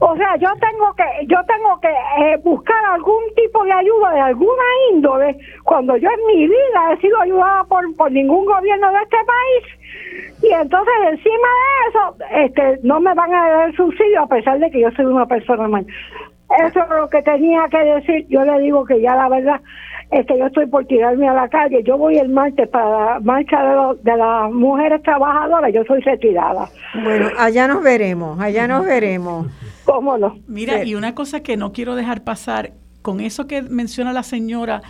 O sea, yo tengo que yo tengo que eh, buscar algún tipo de ayuda de alguna índole, cuando yo en mi vida he sido ayudada por, por ningún gobierno de este país, y entonces encima de eso este no me van a dar subsidio a pesar de que yo soy una persona mayor. Eso es lo que tenía que decir. Yo le digo que ya la verdad es que yo estoy por tirarme a la calle. Yo voy el martes para la marcha de, lo, de las mujeres trabajadoras. Yo soy retirada. Bueno, allá nos veremos, allá nos veremos. ¿Cómo no? Mira, y una cosa que no quiero dejar pasar, con eso que menciona la señora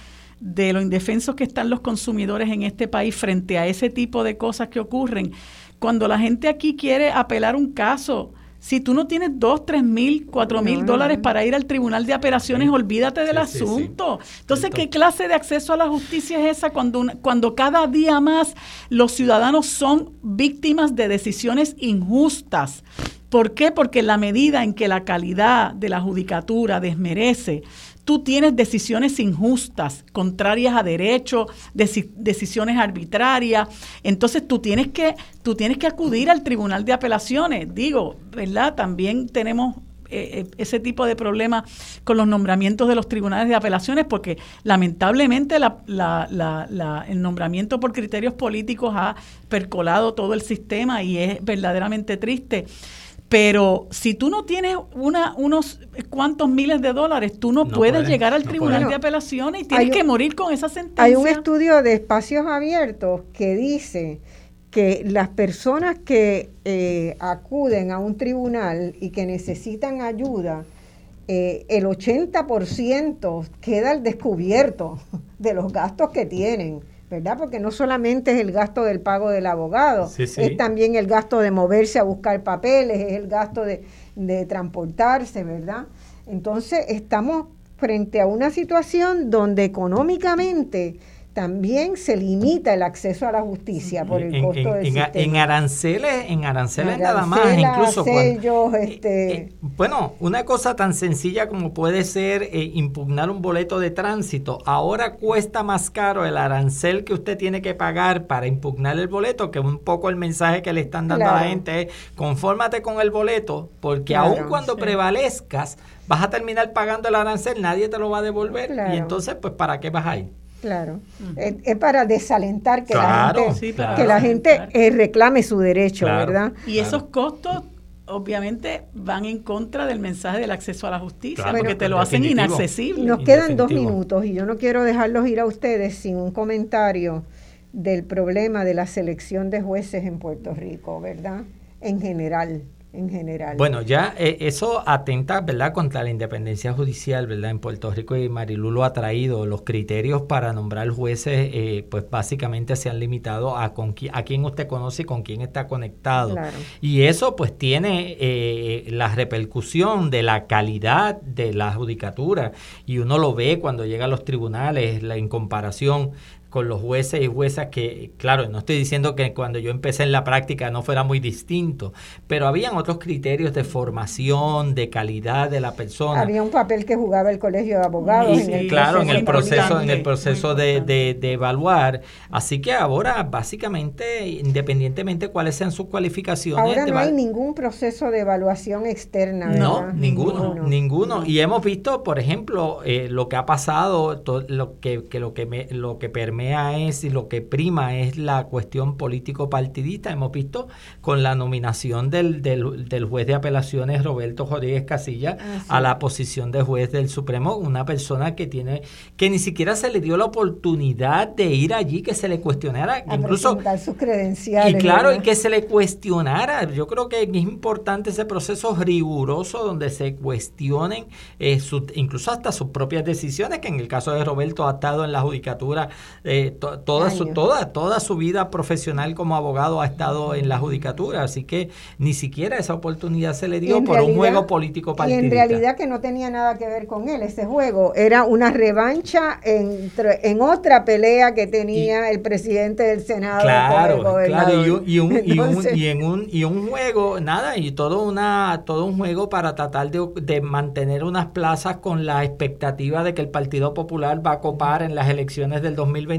de lo indefensos que están los consumidores en este país frente a ese tipo de cosas que ocurren, Cuando la gente aquí quiere apelar un caso, si tú no tienes dos, tres mil, cuatro mil dólares para ir al tribunal de apelaciones, sí, olvídate del sí, asunto. Sí, sí. Entonces, Entonces, ¿qué clase de acceso a la justicia es esa cuando, una, cuando cada día más los ciudadanos son víctimas de decisiones injustas? ¿Por qué? Porque en la medida en que la calidad de la judicatura desmerece, tú tienes decisiones injustas, contrarias a derecho, deci- decisiones arbitrarias. Entonces tú tienes que, tú tienes que acudir al tribunal de apelaciones. Digo, ¿verdad? También tenemos eh, ese tipo de problema con los nombramientos de los tribunales de apelaciones, porque lamentablemente la, la, la, la, el nombramiento por criterios políticos ha percolado todo el sistema y es verdaderamente triste. Pero si tú no tienes una, unos cuantos miles de dólares, tú no, no puedes puede, llegar al no tribunal puede. de apelaciones y tienes un, que morir con esa sentencia. Hay un estudio de espacios abiertos que dice que las personas que eh, acuden a un tribunal y que necesitan ayuda, eh, el ochenta por ciento queda al descubierto de los gastos que tienen, ¿verdad? Porque no solamente es el gasto del pago del abogado, sí, sí. es también el gasto de moverse a buscar papeles, es el gasto de, de transportarse, ¿verdad? Entonces estamos frente a una situación donde económicamente también se limita el acceso a la justicia por el en, costo en, del en, sistema. En aranceles, en aranceles, aranceles nada más, incluso sellos, cuando, este, eh, eh, bueno, una cosa tan sencilla como puede ser eh, impugnar un boleto de tránsito. Ahora cuesta más caro el arancel que usted tiene que pagar para impugnar el boleto, que un poco el mensaje que le están dando claro. a la gente es: confórmate con el boleto, porque claro, aun cuando sí. prevalezcas, vas a terminar pagando el arancel, nadie te lo va a devolver, claro. y entonces, pues, ¿para qué vas a ir? Claro, es, es para desalentar que claro, la gente, sí, claro, que la gente claro. eh, reclame su derecho, claro, ¿verdad? Y claro. esos costos obviamente van en contra del mensaje del acceso a la justicia, claro, porque te lo hacen definitivo. inaccesible. Nos quedan dos minutos y yo no quiero dejarlos ir a ustedes sin un comentario del problema de la selección de jueces en Puerto Rico, ¿verdad? En general. En general. Bueno, ya eh, eso atenta, ¿verdad?, contra la independencia judicial, ¿verdad?, en Puerto Rico, y Marilu lo ha traído. Los criterios para nombrar jueces, eh, pues básicamente se han limitado a con qui- a quién usted conoce y con quién está conectado. Claro. Y eso, pues, tiene eh, la repercusión de la calidad de la judicatura. Y uno lo ve cuando llega a los tribunales, la, en comparación con los jueces y juezas que, claro, no estoy diciendo que cuando yo empecé en la práctica no fuera muy distinto, pero habían otros criterios de formación, de calidad de la persona. Había un papel que jugaba el Colegio de Abogados. Y, en el claro, en el proceso, en el proceso de, de, de evaluar. Así que ahora, básicamente, independientemente de cuáles sean sus cualificaciones. Ahora no hay ningún proceso de evaluación externa, ¿verdad? No, ninguno, ninguno. ninguno. Y hemos visto, por ejemplo, eh, lo que ha pasado, to, lo que, que lo que me, lo que permite es y lo que prima es la cuestión político-partidista. Hemos visto con la nominación del, del, del juez de apelaciones Roberto Rodríguez Casilla ah, sí. a la posición de juez del Supremo, una persona que tiene que ni siquiera se le dio la oportunidad de ir allí, que se le cuestionara, a incluso presentar sus credenciales. Y claro, ¿verdad? Y que se le cuestionara. Yo creo que es importante ese proceso riguroso donde se cuestionen eh, su, incluso hasta sus propias decisiones, que en el caso de Roberto ha estado en la judicatura Eh, to, toda, su, toda, toda su vida profesional como abogado ha estado en la judicatura, así que ni siquiera esa oportunidad se le dio por realidad, un juego político partidista. Y en realidad que no tenía nada que ver con él ese juego, era una revancha entre, en otra pelea que tenía y, el presidente del Senado. Claro, claro, y, y, un, Entonces, y, un, y, en un, y un juego, nada, y todo, una, todo un juego para tratar de, de mantener unas plazas con la expectativa de que el Partido Popular va a copar en las elecciones del dos mil veinticuatro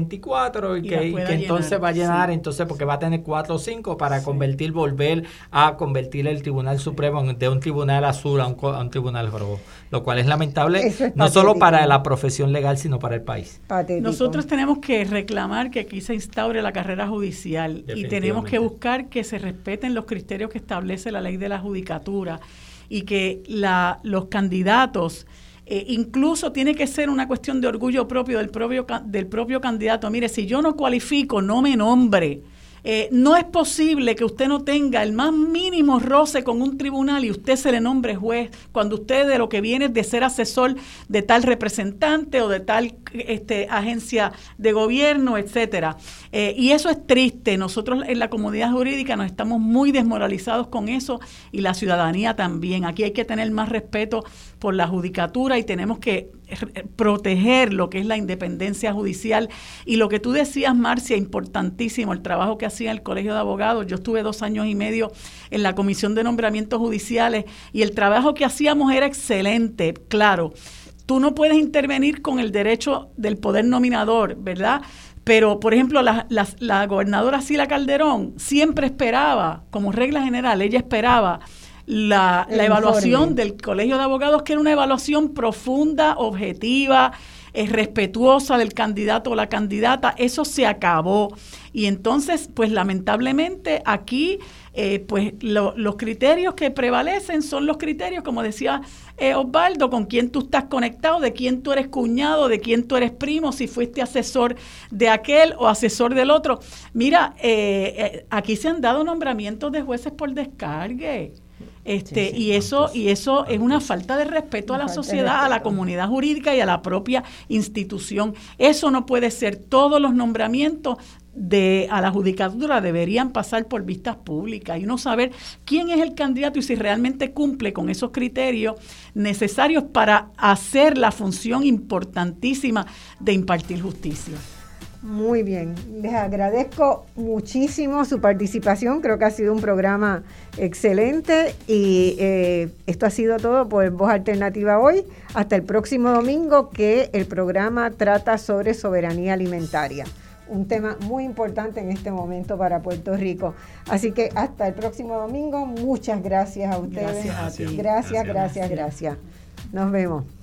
y, y que, y que entonces llenar. va a llenar, sí. entonces porque va a tener cuatro o cinco para sí. convertir, volver a convertir el Tribunal Supremo de un tribunal azul a un, a un tribunal rojo, lo cual es lamentable, es no solo para la profesión legal, sino para el país. Patético. Nosotros tenemos que reclamar que aquí se instaure la carrera judicial y tenemos que buscar que se respeten los criterios que establece la ley de la judicatura y que la, los candidatos... Eh, incluso tiene que ser una cuestión de orgullo propio del propio, del propio candidato. Mire, si yo no cualifico, no me nombre. Eh, no es posible que usted no tenga el más mínimo roce con un tribunal y usted se le nombre juez cuando usted de lo que viene es de ser asesor de tal representante o de tal este, agencia de gobierno, etcétera. Eh, y eso es triste. Nosotros en la comunidad jurídica nos estamos muy desmoralizados con eso y la ciudadanía también. Aquí hay que tener más respeto por la judicatura y tenemos que proteger lo que es la independencia judicial. Y lo que tú decías, Marcia, importantísimo, el trabajo que hacía el Colegio de Abogados. Yo estuve dos años y medio en la Comisión de Nombramientos Judiciales y el trabajo que hacíamos era excelente, claro. Tú no puedes intervenir con el derecho del poder nominador, ¿verdad?, pero, por ejemplo, la, la, la gobernadora Sila Calderón siempre esperaba, como regla general, ella esperaba la, la evaluación del Colegio de Abogados, que era una evaluación profunda, objetiva, eh, respetuosa del candidato o la candidata. Eso se acabó. Y entonces, pues lamentablemente aquí, eh, pues lo, los criterios que prevalecen son los criterios, como decía eh, Osvaldo, con quién tú estás conectado, de quién tú eres cuñado, de quién tú eres primo, si fuiste asesor de aquel o asesor del otro. Mira, eh, eh, aquí se han dado nombramientos de jueces por descargue. Este, sí, sí, y eso antes, y eso antes. es una falta de respeto una a la sociedad, a la comunidad jurídica y a la propia institución. Eso no puede ser. Todos los nombramientos de a la judicatura deberían pasar por vistas públicas y uno saber quién es el candidato y si realmente cumple con esos criterios necesarios para hacer la función importantísima de impartir justicia. Muy bien, les agradezco muchísimo su participación, creo que ha sido un programa excelente y eh, esto ha sido todo por Voz Alternativa hoy, hasta el próximo domingo que el programa trata sobre soberanía alimentaria, un tema muy importante en este momento para Puerto Rico, así que hasta el próximo domingo, muchas gracias a ustedes, gracias, gracias, gracias, gracias, gracias. Nos vemos.